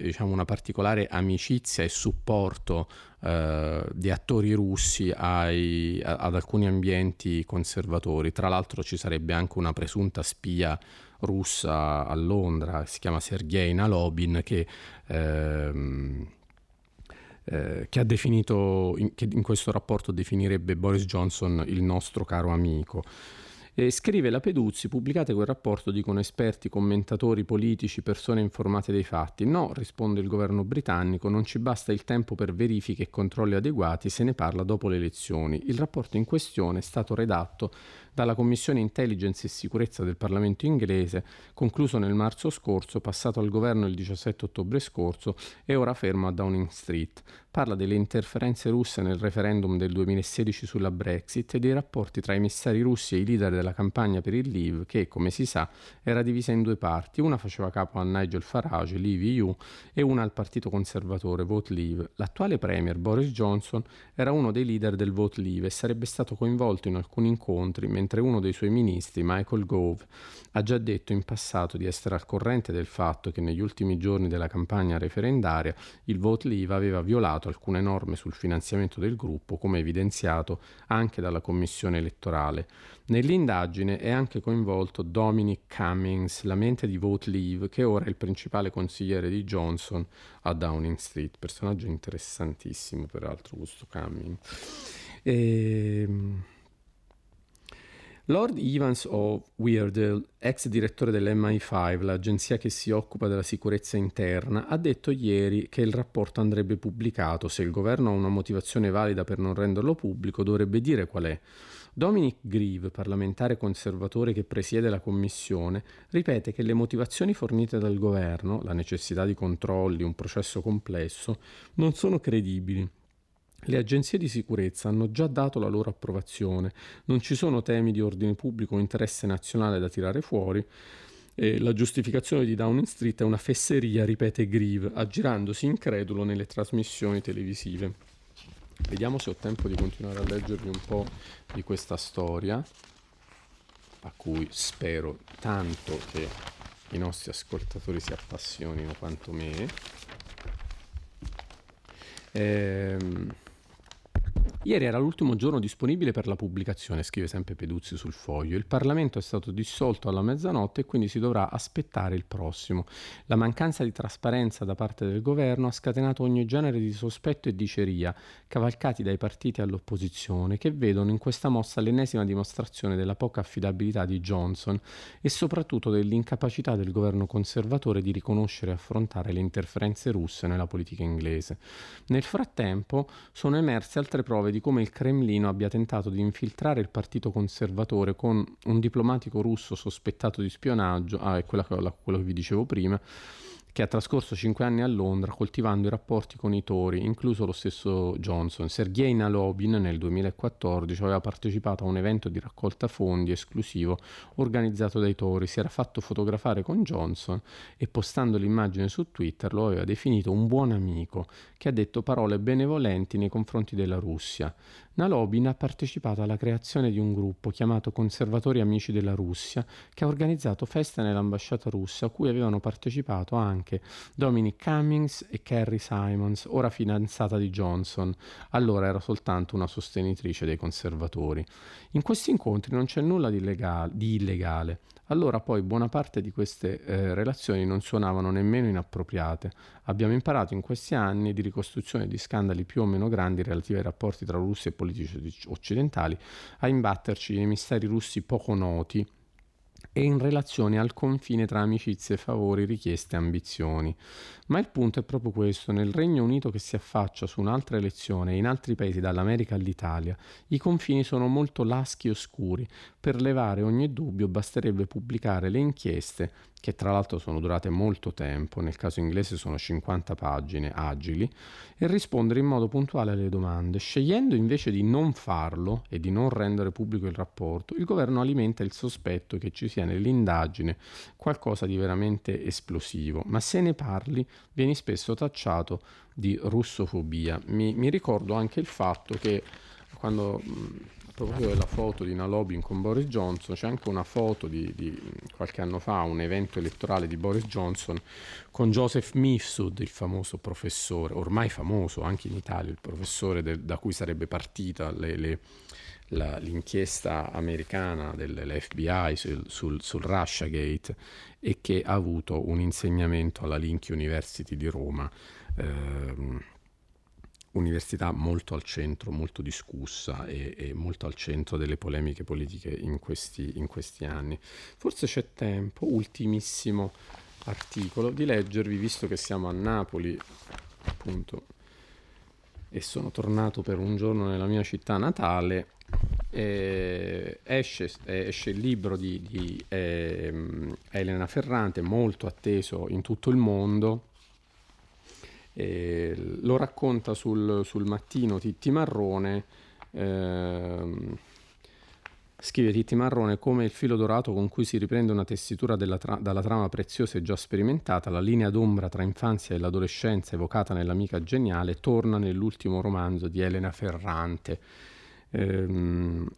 diciamo una particolare amicizia e supporto di attori russi ad alcuni ambienti conservatori. Tra l'altro ci sarebbe anche una presunta spia russa a Londra, si chiama Sergei Nalobin, che ha definito, che in questo rapporto definirebbe Boris Johnson il nostro caro amico. E scrive la Peduzzi, pubblicate quel rapporto, dicono esperti, commentatori, politici, persone informate dei fatti. No, risponde il governo britannico, non ci basta il tempo per verifiche e controlli adeguati, se ne parla dopo le elezioni. Il rapporto in questione è stato redatto dalla Commissione Intelligence e Sicurezza del Parlamento inglese, concluso nel marzo scorso, passato al governo il 17 ottobre scorso e ora fermo a Downing Street. Parla delle interferenze russe nel referendum del 2016 sulla Brexit e dei rapporti tra i emissari russi e i leader della campagna per il Leave, che, come si sa, era divisa in due parti. Una faceva capo a Nigel Farage, Leave EU, e una al partito conservatore, Vote Leave. L'attuale premier Boris Johnson era uno dei leader del Vote Leave e sarebbe stato coinvolto in alcuni incontri, mentre uno dei suoi ministri, Michael Gove, ha già detto in passato di essere al corrente del fatto che negli ultimi giorni della campagna referendaria il Vote Leave aveva violato alcune norme sul finanziamento del gruppo, come evidenziato anche dalla commissione elettorale. Nell'indagine è anche coinvolto Dominic Cummings, la mente di Vote Leave, che ora è il principale consigliere di Johnson a Downing Street. Personaggio interessantissimo, peraltro, questo Cummings. Lord Evans of Weardale, ex direttore dell'MI5, l'agenzia che si occupa della sicurezza interna, ha detto ieri che il rapporto andrebbe pubblicato. Se il governo ha una motivazione valida per non renderlo pubblico, dovrebbe dire qual è. Dominic Grieve, parlamentare conservatore che presiede la commissione, ripete che le motivazioni fornite dal governo, la necessità di controlli, un processo complesso, non sono credibili. Le agenzie di sicurezza hanno già dato la loro approvazione, non ci sono temi di ordine pubblico o interesse nazionale da tirare fuori. La giustificazione di Downing Street è una fesseria, ripete Grieve, aggirandosi incredulo nelle trasmissioni televisive. Vediamo se ho tempo di continuare a leggervi un po' di questa storia, a cui spero tanto che i nostri ascoltatori si appassionino quanto me. Ieri era l'ultimo giorno disponibile per la pubblicazione, scrive sempre Peduzzi sul Foglio. Il Parlamento è stato dissolto alla mezzanotte e quindi si dovrà aspettare il prossimo. La mancanza di trasparenza da parte del governo ha scatenato ogni genere di sospetto e diceria, cavalcati dai partiti all'opposizione, che vedono in questa mossa l'ennesima dimostrazione della poca affidabilità di Johnson e soprattutto dell'incapacità del governo conservatore di riconoscere e affrontare le interferenze russe nella politica inglese. Nel frattempo sono emerse altre prove di come il Cremlino abbia tentato di infiltrare il partito conservatore con un diplomatico russo sospettato di spionaggio, quello che vi dicevo prima, che ha trascorso 5 anni a Londra coltivando i rapporti con i Tory, incluso lo stesso Johnson. Sergei Nalobin nel 2014 aveva partecipato a un evento di raccolta fondi esclusivo organizzato dai Tory, si era fatto fotografare con Johnson e postando l'immagine su Twitter lo aveva definito un buon amico che ha detto parole benevolenti nei confronti della Russia. Nalobin ha partecipato alla creazione di un gruppo chiamato Conservatori Amici della Russia, che ha organizzato feste nell'ambasciata russa a cui avevano partecipato anche Dominic Cummings e Carrie Simons, ora fidanzata di Johnson, allora era soltanto una sostenitrice dei conservatori. In questi incontri non c'è nulla di illegale, allora poi buona parte di queste relazioni non suonavano nemmeno inappropriate. Abbiamo imparato in questi anni di ricostruzione di scandali più o meno grandi relativi ai rapporti tra russi e politici occidentali a imbatterci nei misteri russi poco noti e in relazione al confine tra amicizie, favori, richieste e ambizioni. Ma il punto è proprio questo: nel Regno Unito che si affaccia su un'altra elezione e in altri paesi dall'America all'Italia, i confini sono molto laschi e oscuri. Per levare ogni dubbio basterebbe pubblicare le inchieste, che tra l'altro sono durate molto tempo, nel caso inglese sono 50 pagine agili, e rispondere in modo puntuale alle domande. Scegliendo invece di non farlo e di non rendere pubblico il rapporto, il governo alimenta il sospetto che ci sia nell'indagine qualcosa di veramente esplosivo, ma se ne parli vieni spesso tacciato di russofobia. Mi ricordo anche il fatto che quando, proprio della foto di Nalobin con Boris Johnson, c'è anche una foto di qualche anno fa, un evento elettorale di Boris Johnson con Joseph Mifsud, il famoso professore, ormai famoso anche in Italia, il professore da cui sarebbe partita l'inchiesta americana dell'FBI sul Russiagate, e che ha avuto un insegnamento alla Linky University di Roma, università molto al centro, molto discussa e molto al centro delle polemiche politiche in questi anni. Forse c'è tempo, ultimissimo articolo, di leggervi, visto che siamo a Napoli appunto e sono tornato per un giorno nella mia città natale. Esce il libro di Elena Ferrante, molto atteso in tutto il mondo. Lo racconta sul Mattino Titti Marrone, scrive Titti Marrone: come il filo dorato con cui si riprende una tessitura dalla trama preziosa e già sperimentata, la linea d'ombra tra infanzia e l'adolescenza evocata nell'amica geniale torna nell'ultimo romanzo di Elena Ferrante,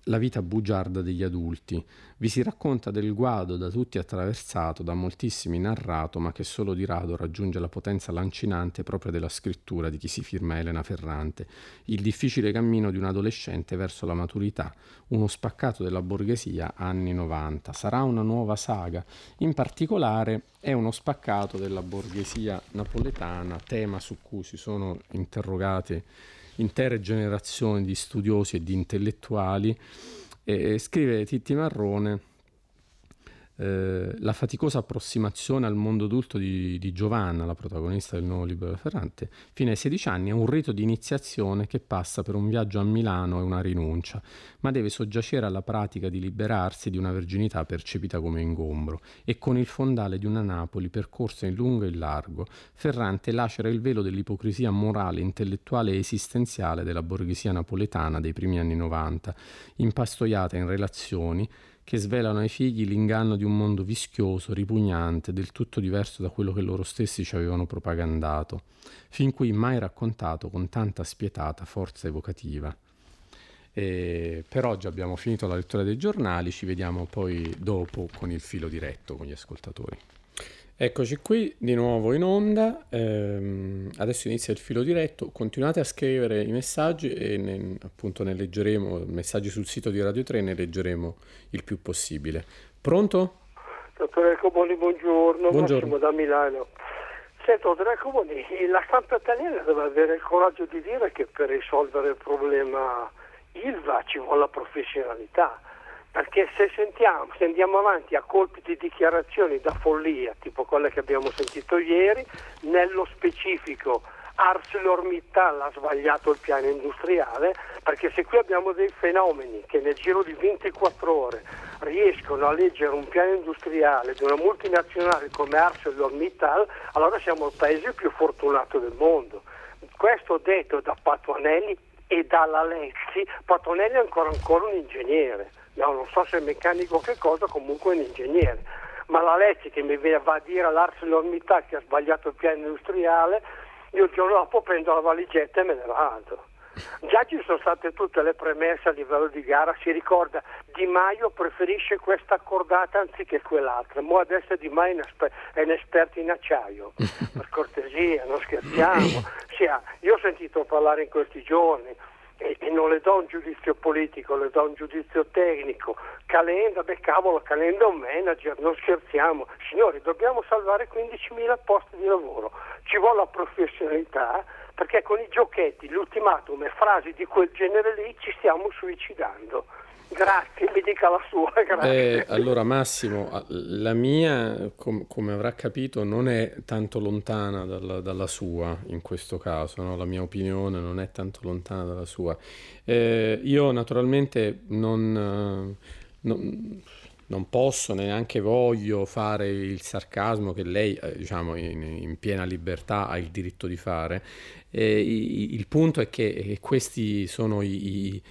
La vita bugiarda degli adulti. Vi si racconta del guado da tutti attraversato, da moltissimi narrato, ma che solo di rado raggiunge la potenza lancinante propria della scrittura di chi si firma Elena Ferrante. Il difficile cammino di un adolescente verso la maturità, uno spaccato della borghesia anni 90. Sarà una nuova saga, in particolare è uno spaccato della borghesia napoletana, tema su cui si sono interrogate intere generazioni di studiosi e di intellettuali. Scrive Titti Marrone: la faticosa approssimazione al mondo adulto di Giovanna, la protagonista del nuovo libro della Ferrante, fino ai 16 anni è un rito di iniziazione che passa per un viaggio a Milano e una rinuncia, ma deve soggiacere alla pratica di liberarsi di una verginità percepita come ingombro, e con il fondale di una Napoli percorsa in lungo e in largo, Ferrante lacera il velo dell'ipocrisia morale, intellettuale e esistenziale della borghesia napoletana dei primi anni 90, impastoiata in relazioni che svelano ai figli l'inganno di un mondo vischioso, ripugnante, del tutto diverso da quello che loro stessi ci avevano propagandato, fin qui mai raccontato con tanta spietata forza evocativa. E per oggi abbiamo finito la lettura dei giornali, ci vediamo poi dopo con il filo diretto con gli ascoltatori. Eccoci qui di nuovo in onda, adesso inizia il filo diretto, continuate a scrivere i messaggi e appunto ne leggeremo, messaggi sul sito di Radio 3, ne leggeremo il più possibile. Pronto? Dottore Iacoboni, buongiorno. Buongiorno. Massimo da Milano. Senta, dottore Iacoboni, la stampa italiana deve avere il coraggio di dire che per risolvere il problema Ilva ci vuole la professionalità. Perché se andiamo avanti a colpi di dichiarazioni da follia, tipo quelle che abbiamo sentito ieri, nello specifico ArcelorMittal ha sbagliato il piano industriale, perché se qui abbiamo dei fenomeni che nel giro di 24 ore riescono a leggere un piano industriale di una multinazionale come ArcelorMittal, allora siamo il paese più fortunato del mondo. Questo detto da Patuanelli e dalla Lezzi. Patuanelli è ancora un ingegnere, no, non so se è meccanico o che cosa, comunque è un ingegnere. Ma la Lezzi che mi va a dire all'ArcelorMittal che ha sbagliato il piano industriale, io il giorno dopo prendo la valigetta e me ne vado. Già ci sono state tutte le premesse a livello di gara, si ricorda Di Maio preferisce questa accordata anziché quell'altra, mo adesso Di Maio è un esperto in acciaio, per cortesia, non scherziamo. Io ho sentito parlare in questi giorni e non le do un giudizio politico, le do un giudizio tecnico. Calenda, beh cavolo, Calenda è un manager, non scherziamo. Signori, dobbiamo salvare 15.000 posti di lavoro, ci vuole la professionalità, perché con i giochetti, l'ultimatum e frasi di quel genere lì ci stiamo suicidando. Grazie, mi dica la sua, grazie. Allora Massimo, la mia, come avrà capito, non è tanto lontana dalla sua in questo caso, no? La mia opinione non è tanto lontana dalla sua. Io naturalmente non posso, neanche voglio fare il sarcasmo che lei, diciamo, in piena libertà ha il diritto di fare. Il punto è che questi sono i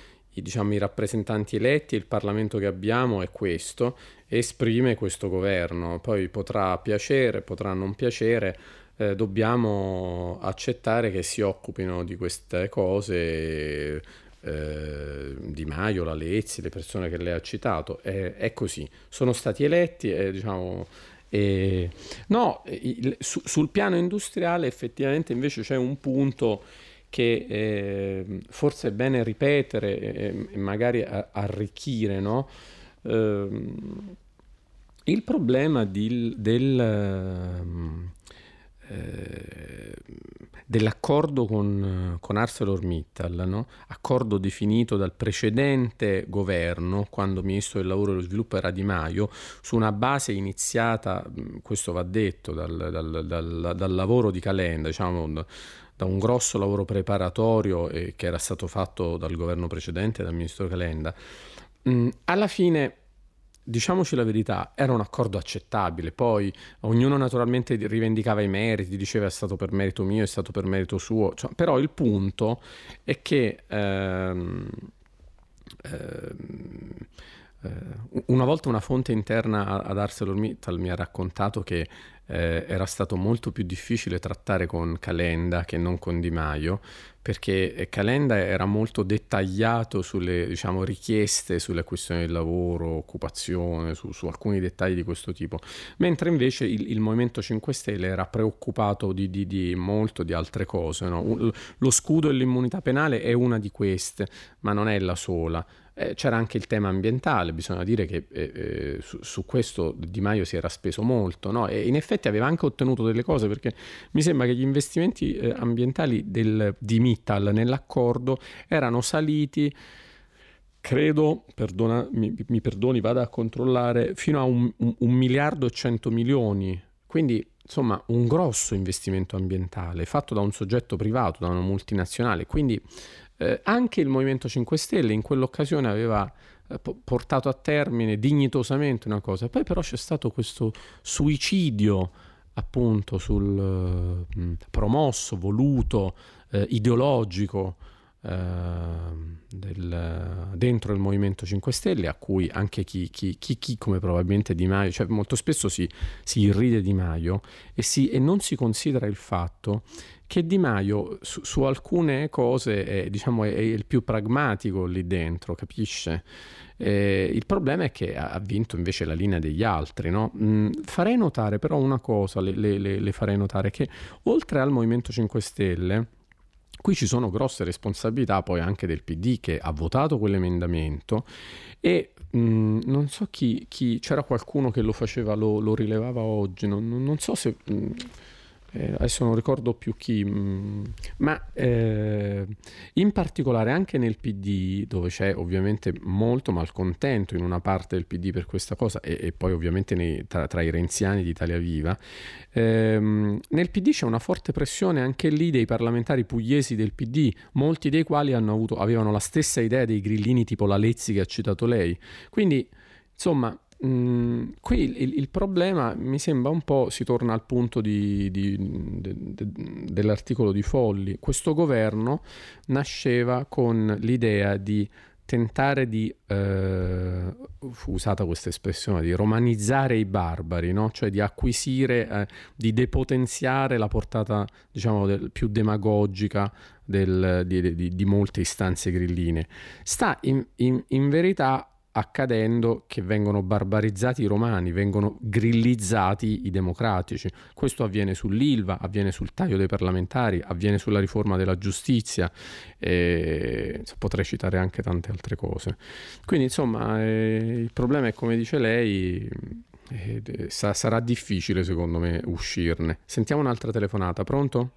rappresentanti eletti, il Parlamento che abbiamo è questo, esprime questo governo, poi potrà piacere, potrà non piacere, dobbiamo accettare che si occupino di queste cose Di Maio, la Lezzi, le persone che lei ha citato, è così, sono stati eletti sul piano industriale effettivamente invece c'è un punto che forse è bene ripetere e magari arricchire, no? Il problema dell'accordo con ArcelorMittal, no? Accordo definito dal precedente governo, quando ministro del lavoro e dello sviluppo era Di Maio, su una base iniziata, questo va detto, dal lavoro di Calenda, diciamo da un grosso lavoro preparatorio che era stato fatto dal governo precedente, dal ministro Calenda. Alla fine, diciamoci la verità, era un accordo accettabile, poi ognuno naturalmente rivendicava i meriti, diceva è stato per merito mio, è stato per merito suo, cioè, però il punto è che una volta una fonte interna ad ArcelorMittal mi ha raccontato che era stato molto più difficile trattare con Calenda che non con Di Maio, perché Calenda era molto dettagliato sulle, diciamo, richieste sulle questioni del lavoro, occupazione, su alcuni dettagli di questo tipo, mentre invece il Movimento 5 Stelle era preoccupato di molto di altre cose, no? Lo scudo e l'immunità penale è una di queste, ma non è la sola. C'era anche il tema ambientale, bisogna dire che su questo Di Maio si era speso molto, no? E in effetti aveva anche ottenuto delle cose, perché mi sembra che gli investimenti ambientali di Mittal nell'accordo erano saliti, credo, mi perdoni, vado a controllare, fino a 1.100.000.000. Quindi insomma un grosso investimento ambientale fatto da un soggetto privato, da una multinazionale, quindi anche il Movimento 5 Stelle in quell'occasione aveva portato a termine dignitosamente una cosa. Poi però c'è stato questo suicidio, appunto, sul promosso, voluto, ideologico dentro il Movimento 5 Stelle, a cui anche chi come probabilmente Di Maio, cioè molto spesso si irride Di Maio e non si considera il fatto che Di Maio su alcune cose è il più pragmatico lì dentro, capisce? Il problema è che ha vinto invece la linea degli altri, no? Farei notare però una cosa, le farei notare che oltre al Movimento 5 Stelle qui ci sono grosse responsabilità poi anche del PD, che ha votato quell'emendamento e non so chi c'era qualcuno che lo faceva, lo rilevava oggi, non so se adesso non ricordo più chi, ma in particolare anche nel PD, dove c'è ovviamente molto malcontento in una parte del PD per questa cosa, e poi ovviamente tra i renziani di Italia Viva, nel PD c'è una forte pressione anche lì dei parlamentari pugliesi del PD, molti dei quali avevano la stessa idea dei grillini tipo la Lezzi che ha citato lei. Quindi insomma, qui il problema mi sembra un po', si torna al punto dell'articolo di Folli. Questo governo nasceva con l'idea di tentare di, fu usata questa espressione, di romanizzare i barbari, no? Cioè di acquisire, di depotenziare la portata, diciamo, più demagogica di molte istanze grilline. Sta in verità accadendo che vengono barbarizzati i romani, vengono grillizzati i democratici. Questo avviene sull'Ilva, avviene sul taglio dei parlamentari, avviene sulla riforma della giustizia, e potrei citare anche tante altre cose. Quindi insomma, il problema è, come dice lei, sarà difficile secondo me uscirne. Sentiamo un'altra telefonata. Pronto?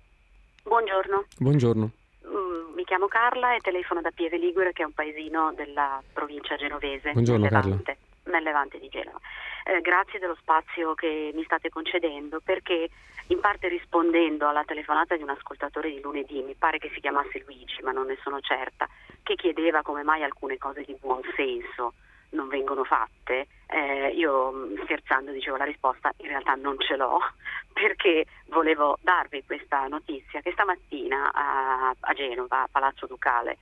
Buongiorno. Buongiorno. Mi chiamo Carla e telefono da Pieve Ligure, che è un paesino della provincia genovese. Buongiorno, Levante, nel Levante di Genova. Grazie dello spazio che mi state concedendo, perché in parte rispondendo alla telefonata di un ascoltatore di lunedì, mi pare che si chiamasse Luigi, ma non ne sono certa, che chiedeva come mai alcune cose di buon senso non vengono fatte, io scherzando dicevo la risposta in realtà non ce l'ho, perché volevo darvi questa notizia che stamattina a Genova, a Palazzo Ducale,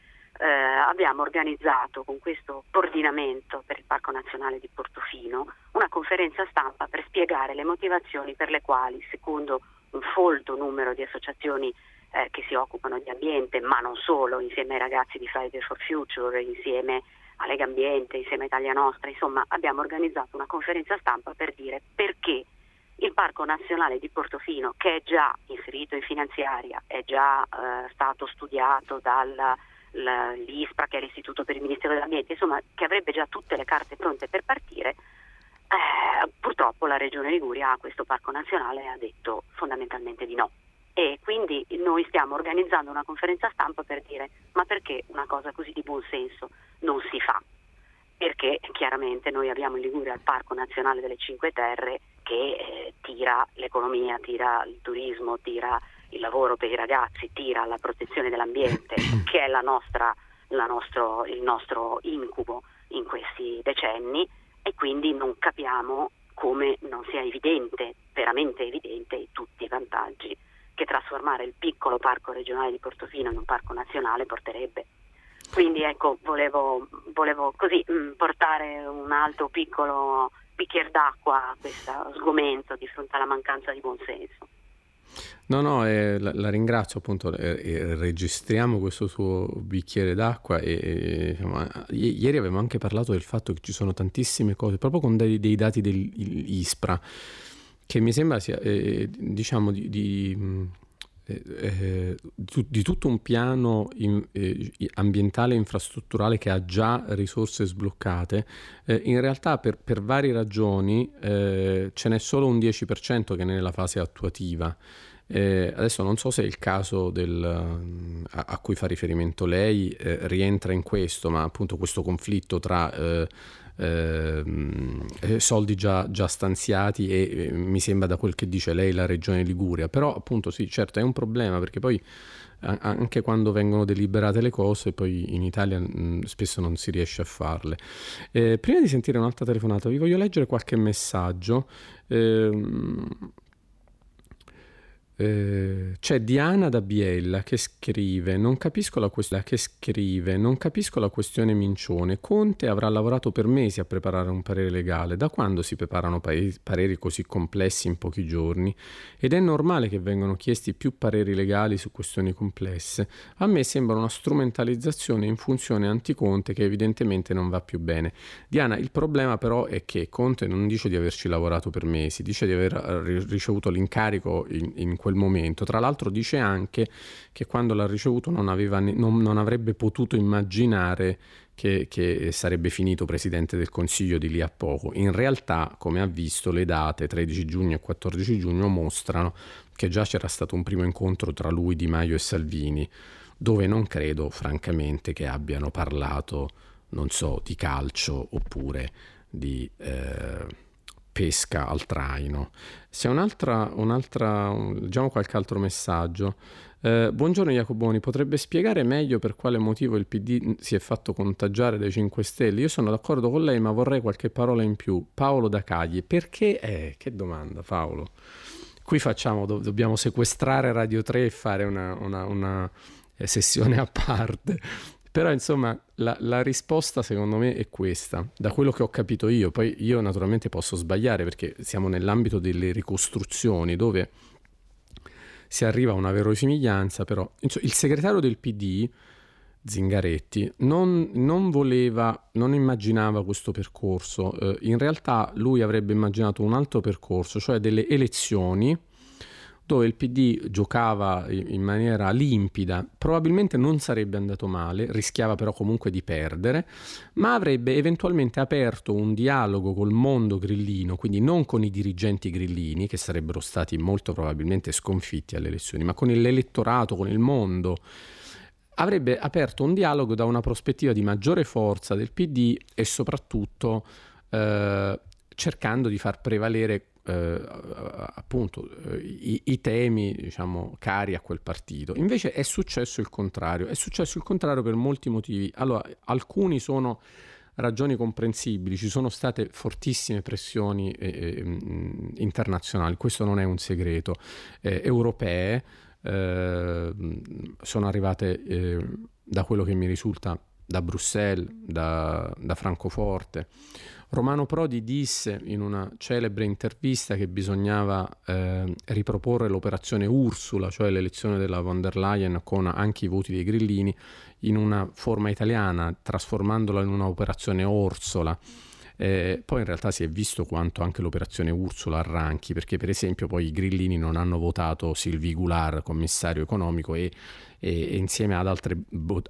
abbiamo organizzato con questo coordinamento per il Parco Nazionale di Portofino una conferenza stampa per spiegare le motivazioni per le quali, secondo un folto numero di associazioni che si occupano di ambiente, ma non solo, insieme ai ragazzi di Friday for Future, insieme a Lega Ambiente, insieme a Italia Nostra, insomma abbiamo organizzato una conferenza stampa per dire perché il Parco Nazionale di Portofino, che è già inserito in finanziaria, è già stato studiato dall'ISPRA, che è l'Istituto per il Ministero dell'Ambiente, insomma che avrebbe già tutte le carte pronte per partire, purtroppo la Regione Liguria a questo Parco Nazionale ha detto fondamentalmente di no. E quindi noi stiamo organizzando una conferenza stampa per dire ma perché una cosa così di buon senso non si fa? Perché chiaramente noi abbiamo in Liguria il Parco Nazionale delle Cinque Terre che tira l'economia, tira il turismo, tira il lavoro per i ragazzi, tira la protezione dell'ambiente, che è il nostro incubo in questi decenni, e quindi non capiamo come non sia evidente, veramente evidente, tutti i vantaggi che trasformare il piccolo parco regionale di Portofino in un parco nazionale porterebbe. Quindi ecco, volevo così portare un altro piccolo bicchiere d'acqua a questo sgomento di fronte alla mancanza di buonsenso. No, la ringrazio, appunto, registriamo questo suo bicchiere d'acqua e insomma, ieri avevamo anche parlato del fatto che ci sono tantissime cose, proprio con dei dati dell'ISPRA, che mi sembra sia, diciamo, di tutto un piano ambientale e infrastrutturale che ha già risorse sbloccate. In realtà per varie ragioni ce n'è solo un 10% che è nella fase attuativa. Adesso non so se il caso a cui fa riferimento lei rientra in questo, ma appunto questo conflitto tra soldi già stanziati e mi sembra, da quel che dice lei, la Regione Liguria. Però appunto sì, certo, è un problema, perché poi anche quando vengono deliberate le cose poi in Italia spesso non si riesce a farle. Prima di sentire un'altra telefonata vi voglio leggere qualche messaggio. C'è Diana da Biella che scrive: non capisco la questione Mincione. Conte avrà lavorato per mesi a preparare un parere legale. Da quando si preparano pareri così complessi in pochi giorni? Ed è normale che vengano chiesti più pareri legali su questioni complesse. A me sembra una strumentalizzazione in funzione anticonte che evidentemente non va più bene. Diana, il problema però è che Conte non dice di averci lavorato per mesi, dice di aver ricevuto l'incarico in quel momento. Tra l'altro dice anche che quando l'ha ricevuto non avrebbe potuto immaginare che sarebbe finito presidente del Consiglio di lì a poco. In realtà, come ha visto, le date 13 giugno e 14 giugno mostrano che già c'era stato un primo incontro tra lui, Di Maio e Salvini, dove non credo francamente che abbiano parlato, non so, di calcio oppure di pesca al traino. Se un'altra leggiamo qualche altro messaggio. Buongiorno Iacoboni, potrebbe spiegare meglio per quale motivo il PD si è fatto contagiare dai 5 Stelle? Io sono d'accordo con lei, ma vorrei qualche parola in più. Paolo da Cagli, perché? Che domanda, Paolo. Qui facciamo, dobbiamo sequestrare Radio 3 e fare una sessione a parte. Però insomma la risposta secondo me è questa, da quello che ho capito io. Poi io naturalmente posso sbagliare perché siamo nell'ambito delle ricostruzioni dove si arriva a una verosimiglianza, però il segretario del PD, Zingaretti, non immaginava questo percorso. In realtà lui avrebbe immaginato un altro percorso, cioè delle elezioni dove il PD giocava in maniera limpida. Probabilmente non sarebbe andato male, rischiava però comunque di perdere, ma avrebbe eventualmente aperto un dialogo col mondo grillino, quindi non con i dirigenti grillini, che sarebbero stati molto probabilmente sconfitti alle elezioni, ma con l'elettorato, con il mondo. Avrebbe aperto un dialogo da una prospettiva di maggiore forza del PD e soprattutto cercando di far prevalere appunto i temi, diciamo, cari a quel partito. Invece è successo il contrario. È successo il contrario per molti motivi. Allora, alcuni sono ragioni comprensibili, ci sono state fortissime pressioni internazionali, questo non è un segreto, europee, sono arrivate da quello che mi risulta da Bruxelles, da Francoforte. Romano Prodi disse in una celebre intervista che bisognava riproporre l'operazione Ursula, cioè l'elezione della von der Leyen con anche i voti dei grillini, in una forma italiana, trasformandola in un'operazione Orsola. Poi in realtà si è visto quanto anche l'operazione Ursula arranchi, perché per esempio poi i grillini non hanno votato Sylvie Goulard, commissario economico, e insieme ad altre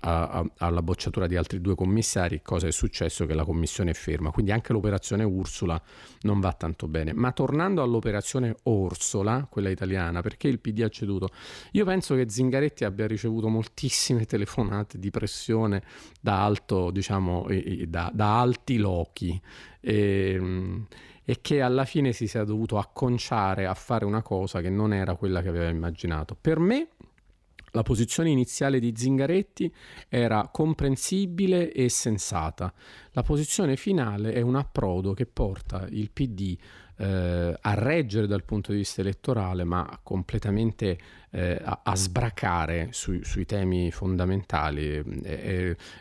alla bocciatura di altri due commissari, cosa è successo? Che la commissione è ferma, quindi anche l'operazione Ursula non va tanto bene. Ma tornando all'operazione Orsola, quella italiana, perché il PD ha ceduto? Io penso che Zingaretti abbia ricevuto moltissime telefonate di pressione da alto, diciamo, da alti lochi, e che alla fine si sia dovuto acconciare a fare una cosa che non era quella che aveva immaginato. Per me la posizione iniziale di Zingaretti era comprensibile e sensata. La posizione finale è un approdo che porta il PD a reggere dal punto di vista elettorale, ma completamente a sbracare sui temi fondamentali.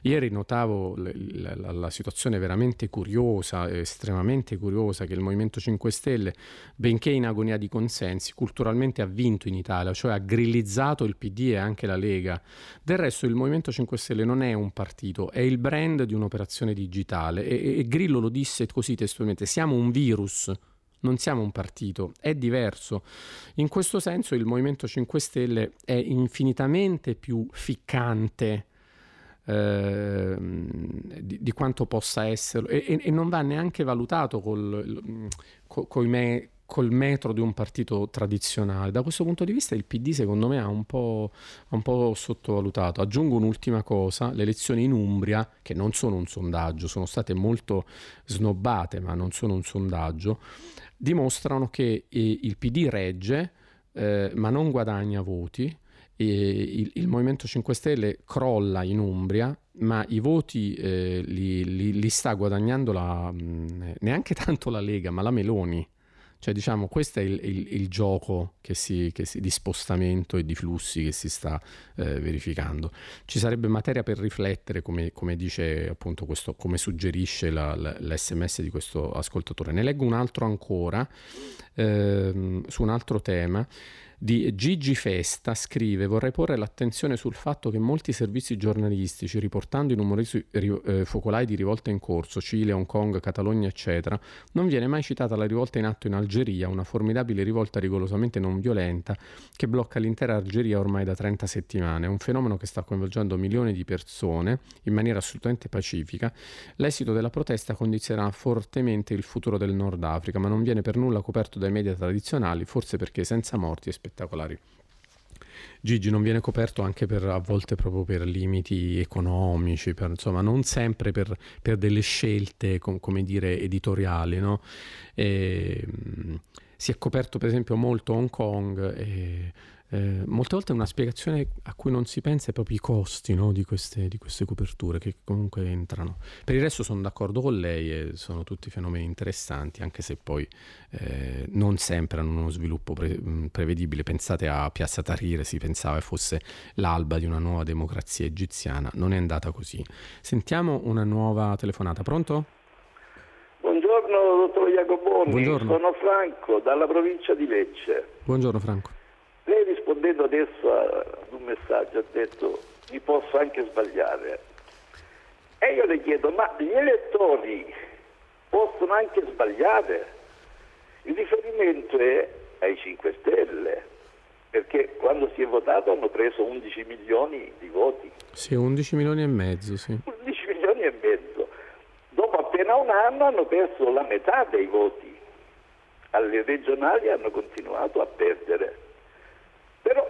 Ieri notavo la situazione veramente curiosa, estremamente curiosa, che il Movimento 5 Stelle, benché in agonia di consensi, culturalmente ha vinto in Italia, cioè ha grillizzato il PD e anche la Lega. Del resto il Movimento 5 Stelle non è un partito, è il brand di un'operazione digitale, e Grillo lo disse così testualmente: siamo un virus, non siamo un partito, è diverso. In questo senso il Movimento 5 Stelle è infinitamente più ficcante di quanto possa esserlo, e non va neanche valutato col metro di un partito tradizionale. Da questo punto di vista il PD secondo me ha un po' sottovalutato. Aggiungo un'ultima cosa: le elezioni in Umbria, che non sono un sondaggio, sono state molto snobbate ma non sono un sondaggio, dimostrano che il PD regge ma non guadagna voti, e il Movimento 5 Stelle crolla in Umbria, ma i voti li sta guadagnando neanche tanto la Lega ma la Meloni. Cioè, diciamo, questo è il gioco di spostamento e di flussi che si sta verificando. Ci sarebbe materia per riflettere, come dice appunto questo, come suggerisce l'SMS di questo ascoltatore. Ne leggo un altro ancora su un altro tema. di Gigi Festa scrive: vorrei porre l'attenzione sul fatto che molti servizi giornalistici, riportando i numerosi focolai di rivolta in corso, Cile, Hong Kong, Catalogna eccetera, non viene mai citata la rivolta in atto in Algeria, una formidabile rivolta rigorosamente non violenta che blocca l'intera Algeria ormai da 30 settimane, un fenomeno che sta coinvolgendo milioni di persone in maniera assolutamente pacifica. L'esito della protesta condizionerà fortemente il futuro del Nord Africa, ma non viene per nulla coperto dai media tradizionali, forse perché senza morti e spettacolari. Gigi, non viene coperto anche per, a volte proprio per limiti economici, per, insomma, non sempre per delle scelte come dire editoriali, no? Si è coperto per esempio molto Hong Kong e molte volte una spiegazione a cui non si pensa è proprio i costi, no, di queste coperture che comunque entrano. Per il resto sono d'accordo con lei e sono tutti fenomeni interessanti, anche se poi non sempre hanno uno sviluppo prevedibile. Pensate a Piazza Tahrir, si pensava fosse l'alba di una nuova democrazia egiziana, non è andata così. Sentiamo una nuova telefonata. Pronto? Buongiorno dottor Iacoboni. Buongiorno. Sono Franco dalla provincia di Lecce. Buongiorno Franco. Lei rispondendo adesso ad un messaggio ha detto mi posso anche sbagliare, e io le chiedo: ma gli elettori possono anche sbagliare? Il riferimento è ai 5 Stelle, perché quando si è votato hanno preso 11 milioni di voti. Sì, 11,5 milioni, sì. 11,5 milioni. Dopo appena un anno hanno perso la metà dei voti. Alle regionali hanno continuato a perdere. Però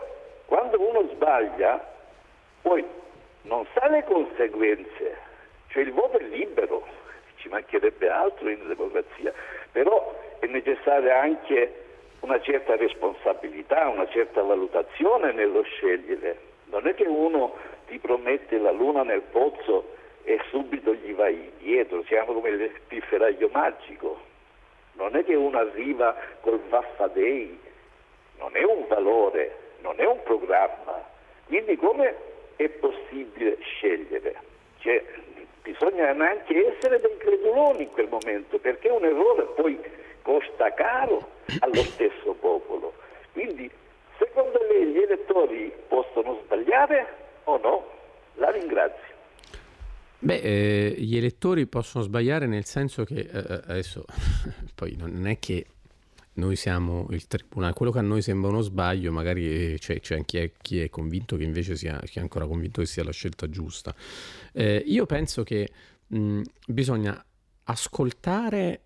quando uno sbaglia poi non sa le conseguenze, cioè il voto è libero, ci mancherebbe altro in democrazia, però è necessaria anche una certa responsabilità, una certa valutazione nello scegliere. Non è che uno ti promette la luna nel pozzo e subito gli vai dietro, siamo come il pifferaglio magico, non è che uno arriva col vaffadei, non è un valore, non è un programma, quindi come è possibile scegliere? Cioè, bisogna anche essere dei creduloni in quel momento, perché un errore poi costa caro allo stesso popolo. Quindi, secondo lei gli elettori possono sbagliare o no? La ringrazio. Beh, gli elettori possono sbagliare nel senso che, adesso, poi non è che noi siamo il tribunale, quello che a noi sembra uno sbaglio magari c'è chi è convinto che invece sia, chi è ancora convinto che sia la scelta giusta. Io penso che bisogna ascoltare,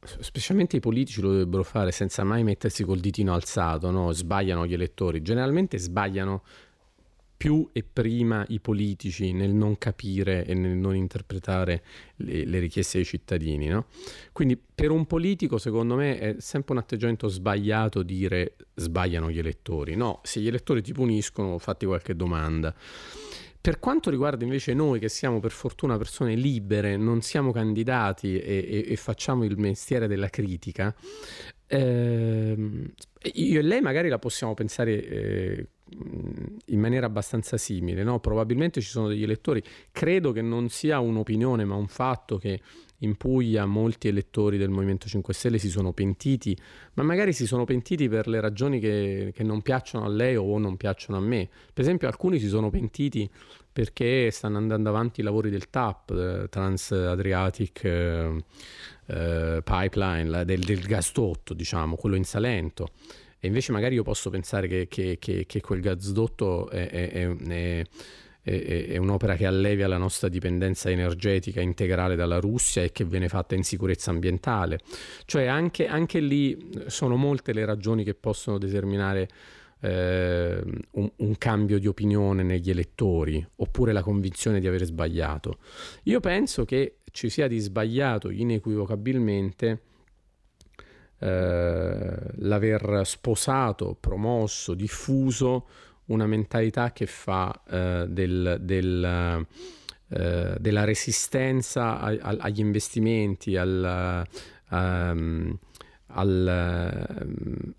specialmente i politici lo dovrebbero fare senza mai mettersi col ditino alzato, no? Sbagliano gli elettori, generalmente sbagliano più e prima i politici nel non capire e nel non interpretare le richieste dei cittadini, no? Quindi per un politico secondo me è sempre un atteggiamento sbagliato dire sbagliano gli elettori. No, se gli elettori ti puniscono fatti qualche domanda. Per quanto riguarda invece noi che siamo per fortuna persone libere, non siamo candidati e facciamo il mestiere della critica, io e lei magari la possiamo pensare in maniera abbastanza simile, no? Probabilmente ci sono degli elettori, credo che non sia un'opinione ma un fatto, che in Puglia molti elettori del Movimento 5 Stelle si sono pentiti, ma magari si sono pentiti per le ragioni che non piacciono a lei o non piacciono a me. Per esempio alcuni si sono pentiti perché stanno andando avanti i lavori del TAP, Trans Adriatic Pipeline, del gasdotto, diciamo, quello in Salento. E invece magari io posso pensare che quel gasdotto è un'opera che allevia la nostra dipendenza energetica integrale dalla Russia e che viene fatta in sicurezza ambientale. Cioè anche lì sono molte le ragioni che possono determinare un cambio di opinione negli elettori, oppure la convinzione di aver sbagliato. Io penso che ci sia di sbagliato inequivocabilmente l'aver sposato, promosso, diffuso una mentalità che fa della resistenza agli investimenti, alle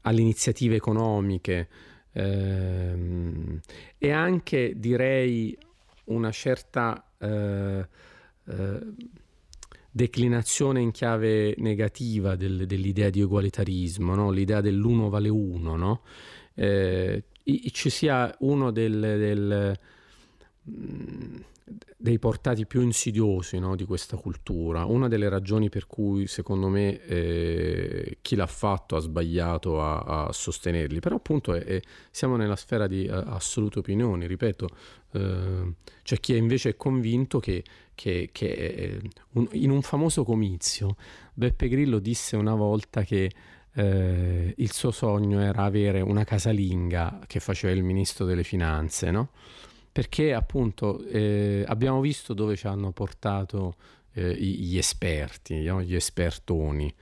iniziative economiche, e anche direi una certa declinazione in chiave negativa dell'idea di egualitarismo, no? L'idea dell'uno vale uno, no? Ci sia uno dei portati più insidiosi, no, di questa cultura. Una delle ragioni per cui secondo me chi l'ha fatto ha sbagliato a sostenerli, però appunto siamo nella sfera di assolute opinioni, ripeto, c'è chi è invece convinto che in un famoso comizio Beppe Grillo disse una volta che il suo sogno era avere una casalinga che faceva il ministro delle finanze, no? Perché appunto abbiamo visto dove ci hanno portato gli esperti, no? Gli espertoni,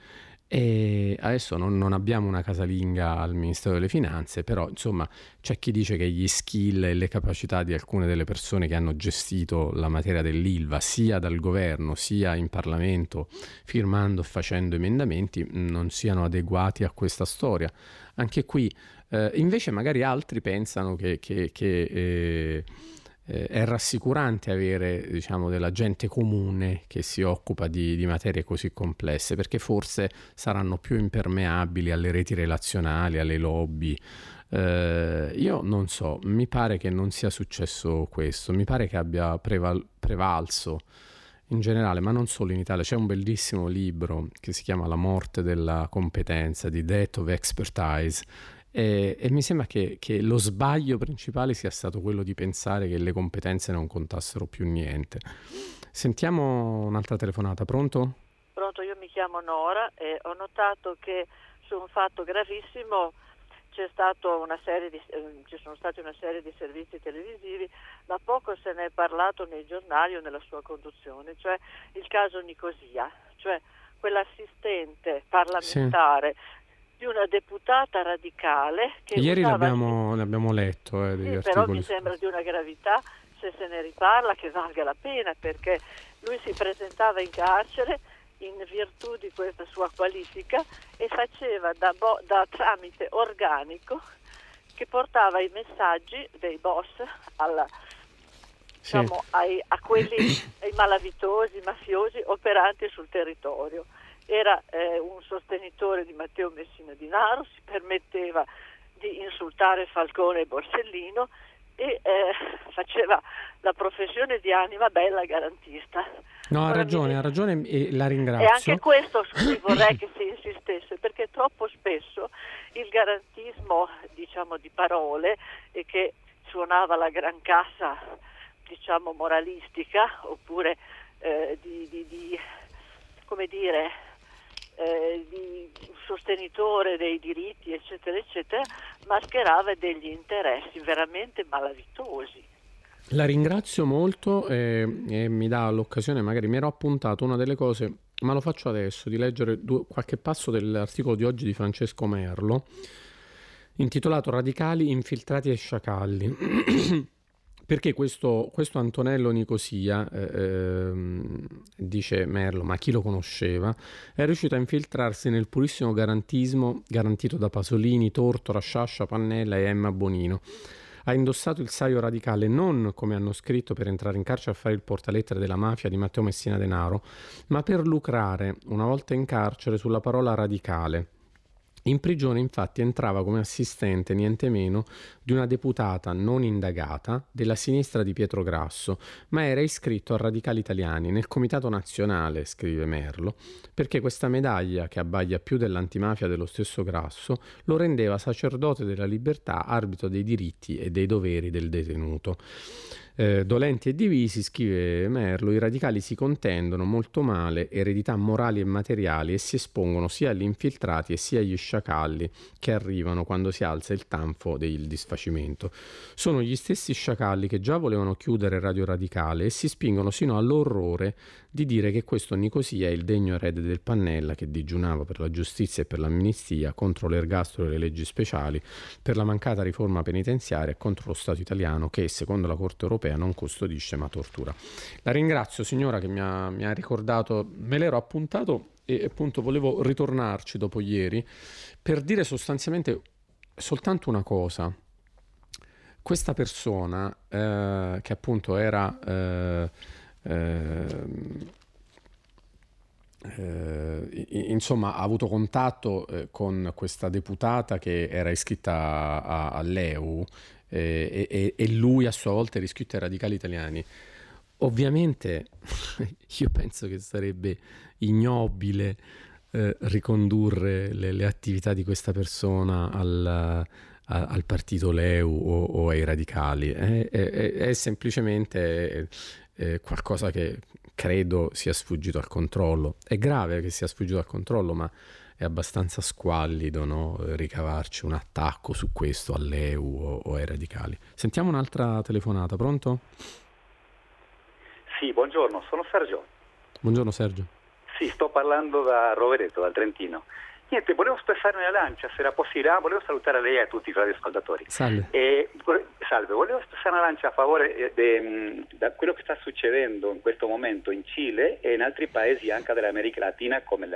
e adesso non abbiamo una casalinga al Ministero delle Finanze, però insomma c'è chi dice che gli skill e le capacità di alcune delle persone che hanno gestito la materia dell'Ilva, sia dal governo sia in Parlamento, firmando e facendo emendamenti, non siano adeguati a questa storia. Anche qui invece magari altri pensano che è rassicurante avere, diciamo, della gente comune che si occupa di materie così complesse, perché forse saranno più impermeabili alle reti relazionali, alle lobby. Io non so, mi pare che non sia successo questo, mi pare che abbia prevalso in generale, ma non solo in Italia. C'è un bellissimo libro che si chiama La morte della competenza, The Death of Expertise, e mi sembra che lo sbaglio principale sia stato quello di pensare che le competenze non contassero più niente. Sentiamo un'altra telefonata, pronto? Pronto, io mi chiamo Nora e ho notato che su un fatto gravissimo ci sono stati una serie di servizi televisivi, ma poco se ne è parlato nei giornali o nella sua conduzione, cioè il caso Nicosia, cioè quell'assistente parlamentare, sì, di una deputata radicale che ieri l'abbiamo letto, degli articoli, però mi sembra di una gravità, se se ne riparla, che valga la pena, perché lui si presentava in carcere in virtù di questa sua qualifica e faceva da tramite organico che portava i messaggi dei boss sì, diciamo, ai malavitosi, mafiosi operanti sul territorio. Era un sostenitore di Matteo Messina Denaro, si permetteva di insultare Falcone e Borsellino e faceva la professione di anima bella garantista. No, ha ragione e la ringrazio. E anche questo vorrei che si insistesse, perché troppo spesso il garantismo, diciamo, di parole, e che suonava la gran cassa, diciamo, moralistica, oppure di sostenitore dei diritti, eccetera, eccetera, mascherava degli interessi veramente malavitosi. La ringrazio molto e mi dà l'occasione, magari mi ero appuntato una delle cose, ma lo faccio adesso, di leggere qualche passo dell'articolo di oggi di Francesco Merlo, intitolato Radicali, infiltrati e sciacalli, perché questo Antonello Nicosia, dice Merlo, ma chi lo conosceva, è riuscito a infiltrarsi nel purissimo garantismo garantito da Pasolini, Tortora, Sciascia, Pannella e Emma Bonino. Ha indossato il saio radicale non, come hanno scritto, per entrare in carcere a fare il portalettere della mafia di Matteo Messina Denaro, ma per lucrare, una volta in carcere, sulla parola radicale. In prigione, infatti, entrava come assistente niente meno di una deputata non indagata della sinistra di Pietrograsso, ma era iscritto a Radicali Italiani nel Comitato Nazionale, scrive Merlo, perché questa medaglia, che abbaglia più dell'antimafia dello stesso Grasso, lo rendeva sacerdote della libertà, arbitro dei diritti e dei doveri del detenuto. Dolenti e divisi, scrive Merlo, i radicali si contendono molto male eredità morali e materiali e si espongono sia agli infiltrati e sia agli sciacalli che arrivano quando si alza il tanfo del disfacimento. Sono gli stessi sciacalli che già volevano chiudere Radio Radicale e si spingono sino all'orrore di dire che questo Nicosia è il degno erede del Pannella, che digiunava per la giustizia e per l'amnistia, contro l'ergastolo e le leggi speciali, per la mancata riforma penitenziaria e contro lo Stato italiano che, secondo la Corte europea, non custodisce ma tortura. La ringrazio, signora, che mi ha ricordato, me l'ero appuntato e appunto volevo ritornarci dopo ieri per dire sostanzialmente soltanto una cosa. Questa persona che appunto era insomma ha avuto contatto con questa deputata che era iscritta all'EU e lui a sua volta era iscritto ai Radicali Italiani. Ovviamente io penso che sarebbe ignobile ricondurre le attività di questa persona al partito Leu o ai radicali. È semplicemente qualcosa che credo sia sfuggito al controllo. È grave che sia sfuggito al controllo, ma è abbastanza squallido, no? Ricavarci un attacco su questo all'EU o ai radicali. Sentiamo un'altra telefonata, pronto? Sì, buongiorno, sono Sergio. Buongiorno Sergio. Sì, sto parlando da Rovereto, dal Trentino. Niente, volevo spezzare una lancia, se era possibile. Volevo salutare lei e a tutti i radioascoltatori. Salve. Salve, volevo spezzare una lancia a favore da quello che sta succedendo in questo momento in Cile e in altri paesi anche dell'America Latina come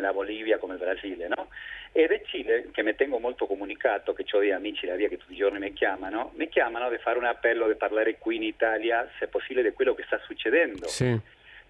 la Bolivia, come il Brasile, no? E del Cile, che mi tengo molto comunicato, che ho degli amici da via che tutti i giorni mi chiamano di fare un appello, di parlare qui in Italia, se possibile, di quello che sta succedendo. Sì.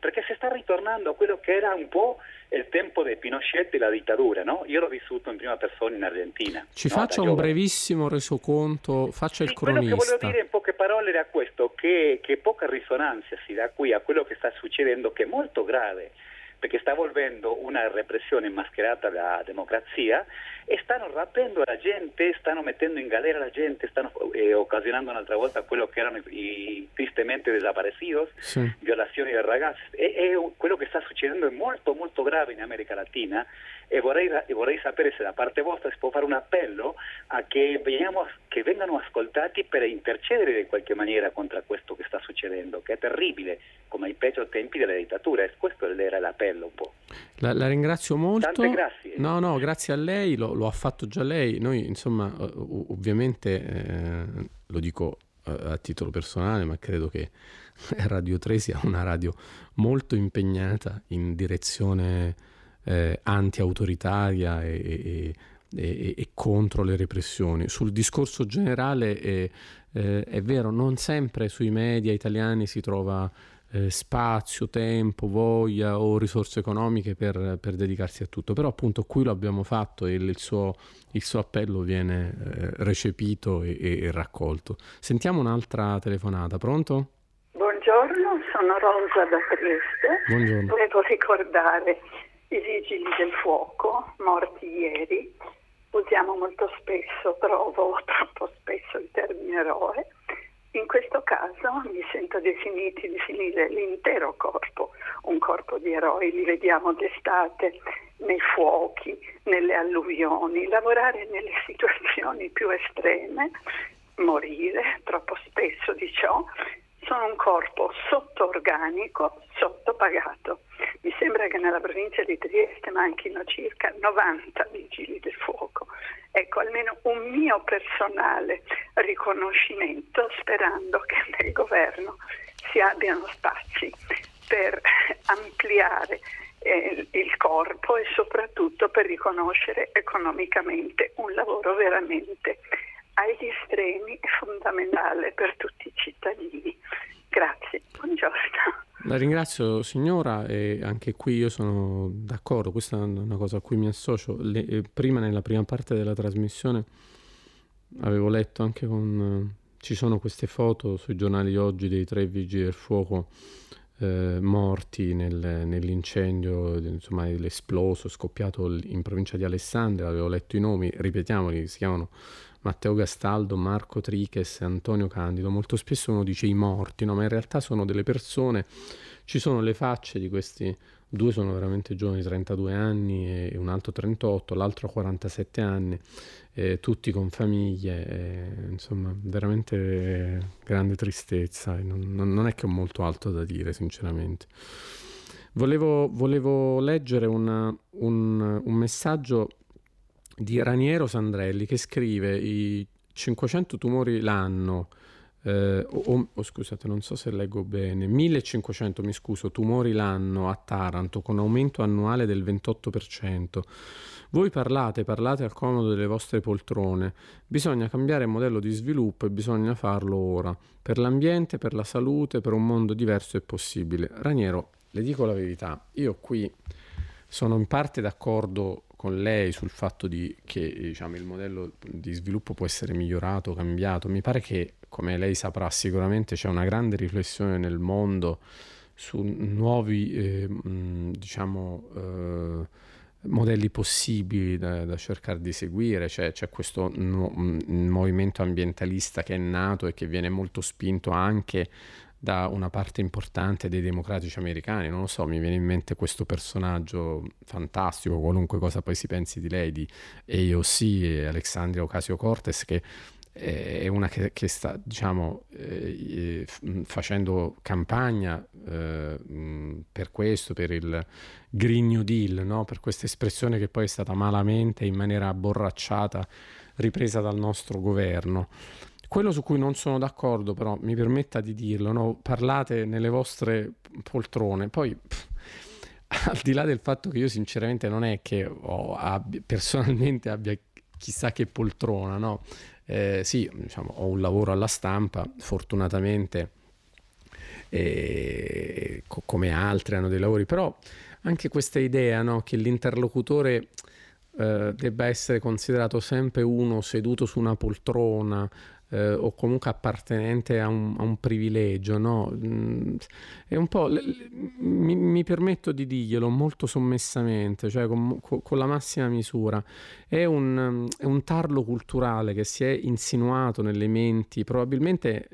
Perché si sta ritornando a quello che era un po' il tempo di Pinochet e la dittatura, no? Io l'ho vissuto in prima persona in Argentina. Ci faccio un brevissimo resoconto, faccia il cronista. Quello che volevo dire in poche parole era questo, che poca risonanza si dà qui a quello che sta succedendo, che è molto grave, perché sta volvendo una repressione mascherata da democrazia e stanno rapendo la gente, stanno mettendo in galera la gente, stanno occasionando un'altra volta quello che erano i tristemente desaparecidos, sì. Violazioni dei ragazzi. E quello che sta succedendo è molto molto grave in America Latina e vorrei sapere se da parte vostra si può fare un appello a che vengano ascoltati per intercedere in qualche maniera contro questo che sta succedendo, che è terribile, come ai peggio tempi della dittatura. E questo era l'appello. Un po'. La ringrazio molto. Tante grazie. No, grazie a lei, lo ha fatto già lei. Noi, insomma, ovviamente lo dico a titolo personale, ma credo che Radio 3 sia una radio molto impegnata in direzione anti-autoritaria e contro le repressioni. Sul discorso generale è vero, non sempre sui media italiani si trova spazio, tempo, voglia o risorse economiche per dedicarsi a tutto, però appunto qui lo abbiamo fatto e il suo appello viene recepito e raccolto. Sentiamo un'altra telefonata, pronto? Buongiorno, sono Rosa da Trieste. Buongiorno. Volevo ricordare i vigili del fuoco morti ieri. Usiamo molto spesso, trovo troppo spesso, il termine eroe. In questo caso mi sento definire l'intero corpo, un corpo di eroi, li vediamo d'estate nei fuochi, nelle alluvioni, lavorare nelle situazioni più estreme, morire troppo spesso di ciò, sono un corpo sottoorganico, sottopagato. Mi sembra che nella provincia di Trieste manchino circa 90 vigili del fuoco. Ecco, almeno un mio personale riconoscimento, sperando che nel governo si abbiano spazi per ampliare il corpo e soprattutto per riconoscere economicamente un lavoro veramente agli estremi e fondamentale per tutti i cittadini. Grazie, buongiorno. La ringrazio signora, e anche qui io sono d'accordo, questa è una cosa a cui mi associo. Nella prima parte della trasmissione avevo letto anche ci sono queste foto sui giornali oggi dei 3 vigili del fuoco morti nell'incendio, insomma, l'esploso scoppiato in provincia di Alessandria. Avevo letto i nomi, ripetiamoli, si chiamano Matteo Gastaldo, Marco Triques, Antonio Candido. Molto spesso uno dice i morti, no? Ma in realtà sono delle persone, ci sono le facce di questi 2, sono veramente giovani, 32 anni e un altro 38, l'altro 47 anni, tutti con famiglie, insomma veramente grande tristezza. Non è che ho molto altro da dire sinceramente. Volevo leggere un messaggio di Raniero Sandrelli, che scrive i 500 tumori l'anno, scusate, non so se leggo bene, 1500, mi scuso, tumori l'anno a Taranto, con aumento annuale del 28%. Voi parlate al comodo delle vostre poltrone. Bisogna cambiare modello di sviluppo e bisogna farlo ora, per l'ambiente, per la salute, per un mondo diverso e possibile. Raniero, le dico la verità, io qui Sono in parte d'accordo con lei sul fatto che diciamo, il modello di sviluppo può essere migliorato, cambiato. Mi pare che, come lei saprà sicuramente, c'è una grande riflessione nel mondo su nuovi modelli possibili da cercare di seguire. C'è questo movimento ambientalista che è nato e che viene molto spinto anche da una parte importante dei democratici americani. Non lo so, mi viene in mente questo personaggio fantastico, qualunque cosa poi si pensi di lei, di AOC, Alexandria Ocasio-Cortez, che è una che sta, diciamo, facendo campagna per questo, per il Green New Deal, no? Per questa espressione che poi è stata malamente, in maniera borracciata, ripresa dal nostro governo. Quello su cui non sono d'accordo, però, mi permetta di dirlo, no? Parlate nelle vostre poltrone, poi al di là del fatto che io sinceramente non è che personalmente abbia chissà che poltrona, no? Sì, diciamo, ho un lavoro alla Stampa, fortunatamente, come altri hanno dei lavori, però anche questa idea, no? Che l'interlocutore debba essere considerato sempre uno seduto su una poltrona, o comunque appartenente a un privilegio, no? È un po', mi permetto di dirglielo molto sommessamente, cioè con la massima misura, è un tarlo culturale che si è insinuato nelle menti, probabilmente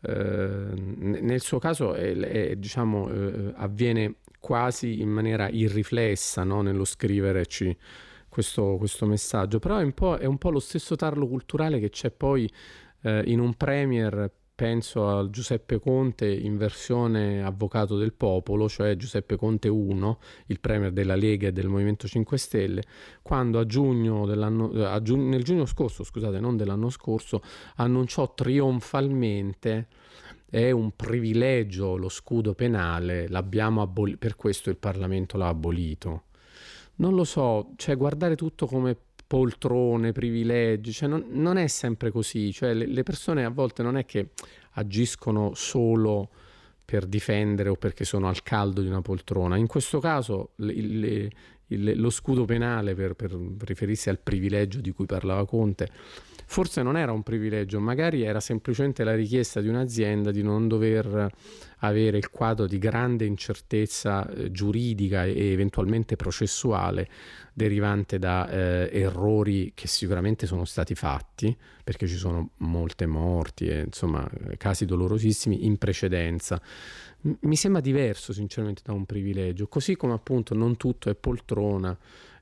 nel suo caso avviene quasi in maniera irriflessa, no? Nello scriverci questo messaggio, però è un po' lo stesso tarlo culturale che c'è poi in un premier, penso a Giuseppe Conte in versione avvocato del popolo, cioè Giuseppe Conte 1, il premier della Lega e del Movimento 5 Stelle, quando nel giugno scorso, scusate, non dell'anno scorso, annunciò trionfalmente: è un privilegio lo scudo penale, l'abbiamo abolito, per questo il Parlamento l'ha abolito. Non lo so, cioè guardare tutto come poltrone, privilegi, cioè non è sempre così, cioè le persone a volte non è che agiscono solo per difendere o perché sono al caldo di una poltrona. In questo caso lo scudo penale, per riferirsi al privilegio di cui parlava Conte, forse non era un privilegio, magari era semplicemente la richiesta di un'azienda di non dover avere il quadro di grande incertezza giuridica e eventualmente processuale derivante da errori che sicuramente sono stati fatti, perché ci sono molte morti e insomma casi dolorosissimi in precedenza. Mi sembra diverso sinceramente da un privilegio, così come appunto non tutto è poltrona.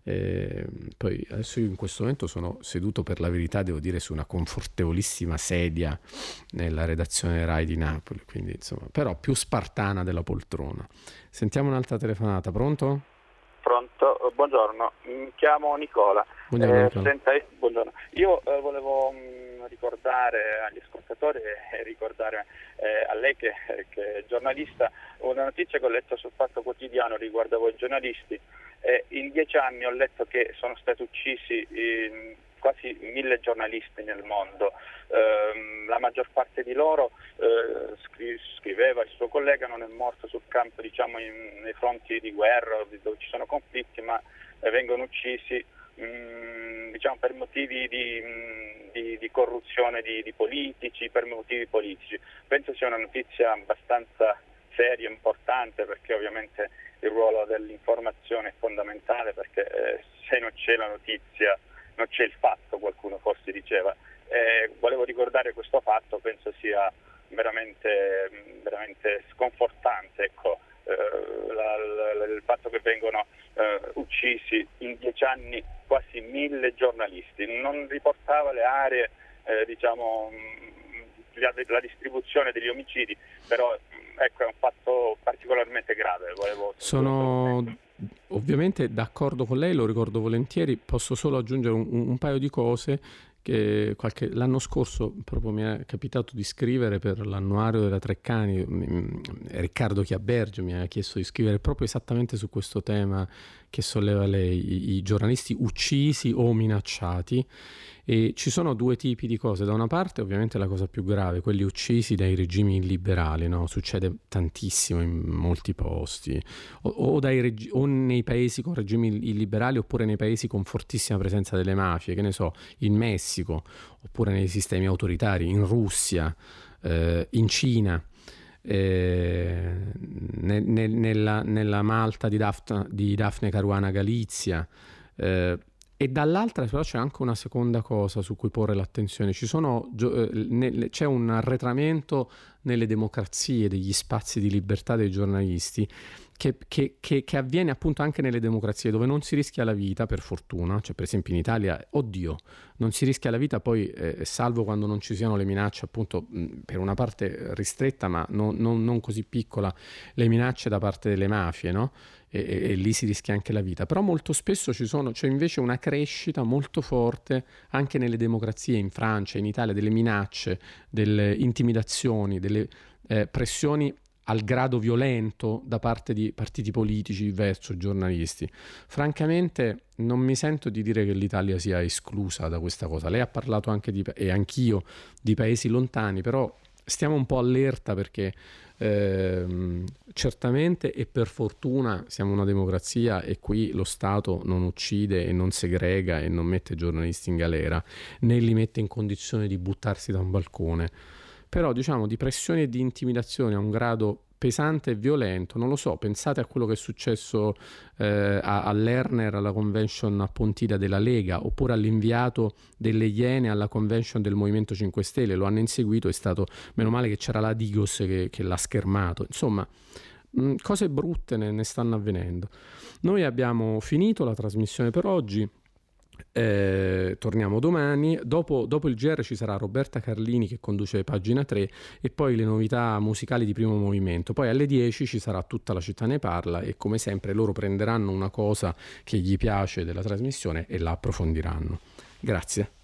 Poi adesso io in questo momento sono seduto, per la verità devo dire, su una confortevolissima sedia nella redazione Rai di Napoli, quindi insomma, però più spartana della poltrona. Sentiamo un'altra telefonata. Pronto? Buongiorno, mi chiamo Nicola. Buongiorno, Nicola. Buongiorno. Io volevo ricordare agli ascoltatori e ricordare a lei che è giornalista una notizia che ho letto sul Fatto Quotidiano riguardo a voi giornalisti. In 10 anni ho letto che sono stati uccisi quasi 1000 giornalisti nel mondo. La maggior parte di loro, scriveva il suo collega, non è morto sul campo, diciamo, nei fronti di guerra dove ci sono conflitti, ma vengono uccisi diciamo per motivi di corruzione di politici, per motivi politici. Penso sia una notizia abbastanza seria, importante, perché ovviamente il ruolo dell'informazione è fondamentale, perché se non c'è la notizia non c'è il fatto, qualcuno forse diceva. Volevo ricordare questo fatto, penso sia veramente sconfortante, ecco, il fatto che vengono uccisi in 10 anni quasi 1000 giornalisti. Non riportava le aree, diciamo, la distribuzione degli omicidi, però ecco, è un fatto particolarmente grave. Sono ovviamente d'accordo con lei, lo ricordo volentieri. Posso solo aggiungere un paio di cose che l'anno scorso proprio mi è capitato di scrivere per l'annuario della Treccani. Riccardo Chiabergio mi ha chiesto di scrivere proprio esattamente su questo tema, che solleva lei, i giornalisti uccisi o minacciati. E ci sono due tipi di cose: da una parte ovviamente la cosa più grave, quelli uccisi dai regimi illiberali, no? Succede tantissimo in molti posti, o nei paesi con regimi illiberali, oppure nei paesi con fortissima presenza delle mafie, che ne so, in Messico, oppure nei sistemi autoritari, in Russia, in Cina, nella Malta di Daphne Caruana Galizia. E dall'altra però c'è anche una seconda cosa su cui porre l'attenzione. C'è un arretramento nelle democrazie degli spazi di libertà dei giornalisti che avviene appunto anche nelle democrazie dove non si rischia la vita, per fortuna. Cioè, per esempio in Italia, oddio, non si rischia la vita, poi salvo quando non ci siano le minacce, appunto, per una parte ristretta ma non così piccola, le minacce da parte delle mafie, no? E lì si rischia anche la vita. Però molto spesso c'è invece una crescita molto forte anche nelle democrazie, in Francia, in Italia, delle minacce, delle intimidazioni, delle pressioni al grado violento da parte di partiti politici verso giornalisti. Francamente non mi sento di dire che l'Italia sia esclusa da questa cosa. Lei ha parlato anche e anch'io di paesi lontani, però stiamo un po' allerta perché certamente e per fortuna siamo una democrazia e qui lo Stato non uccide e non segrega e non mette giornalisti in galera né li mette in condizione di buttarsi da un balcone. Però diciamo di pressioni e di intimidazione a un grado pesante e violento, non lo so, pensate a quello che è successo a Lerner alla convention a Pontida della Lega, oppure all'inviato delle Iene alla convention del Movimento 5 Stelle, lo hanno inseguito, è stato, meno male che c'era la Digos che l'ha schermato, insomma cose brutte ne stanno avvenendo. Noi abbiamo finito la trasmissione per oggi. Torniamo domani. Dopo il GR ci sarà Roberta Carlini che conduce Pagina 3 e poi le novità musicali di Primo Movimento. Poi alle 10 ci sarà Tutta la città ne parla e come sempre loro prenderanno una cosa che gli piace della trasmissione e la approfondiranno. Grazie.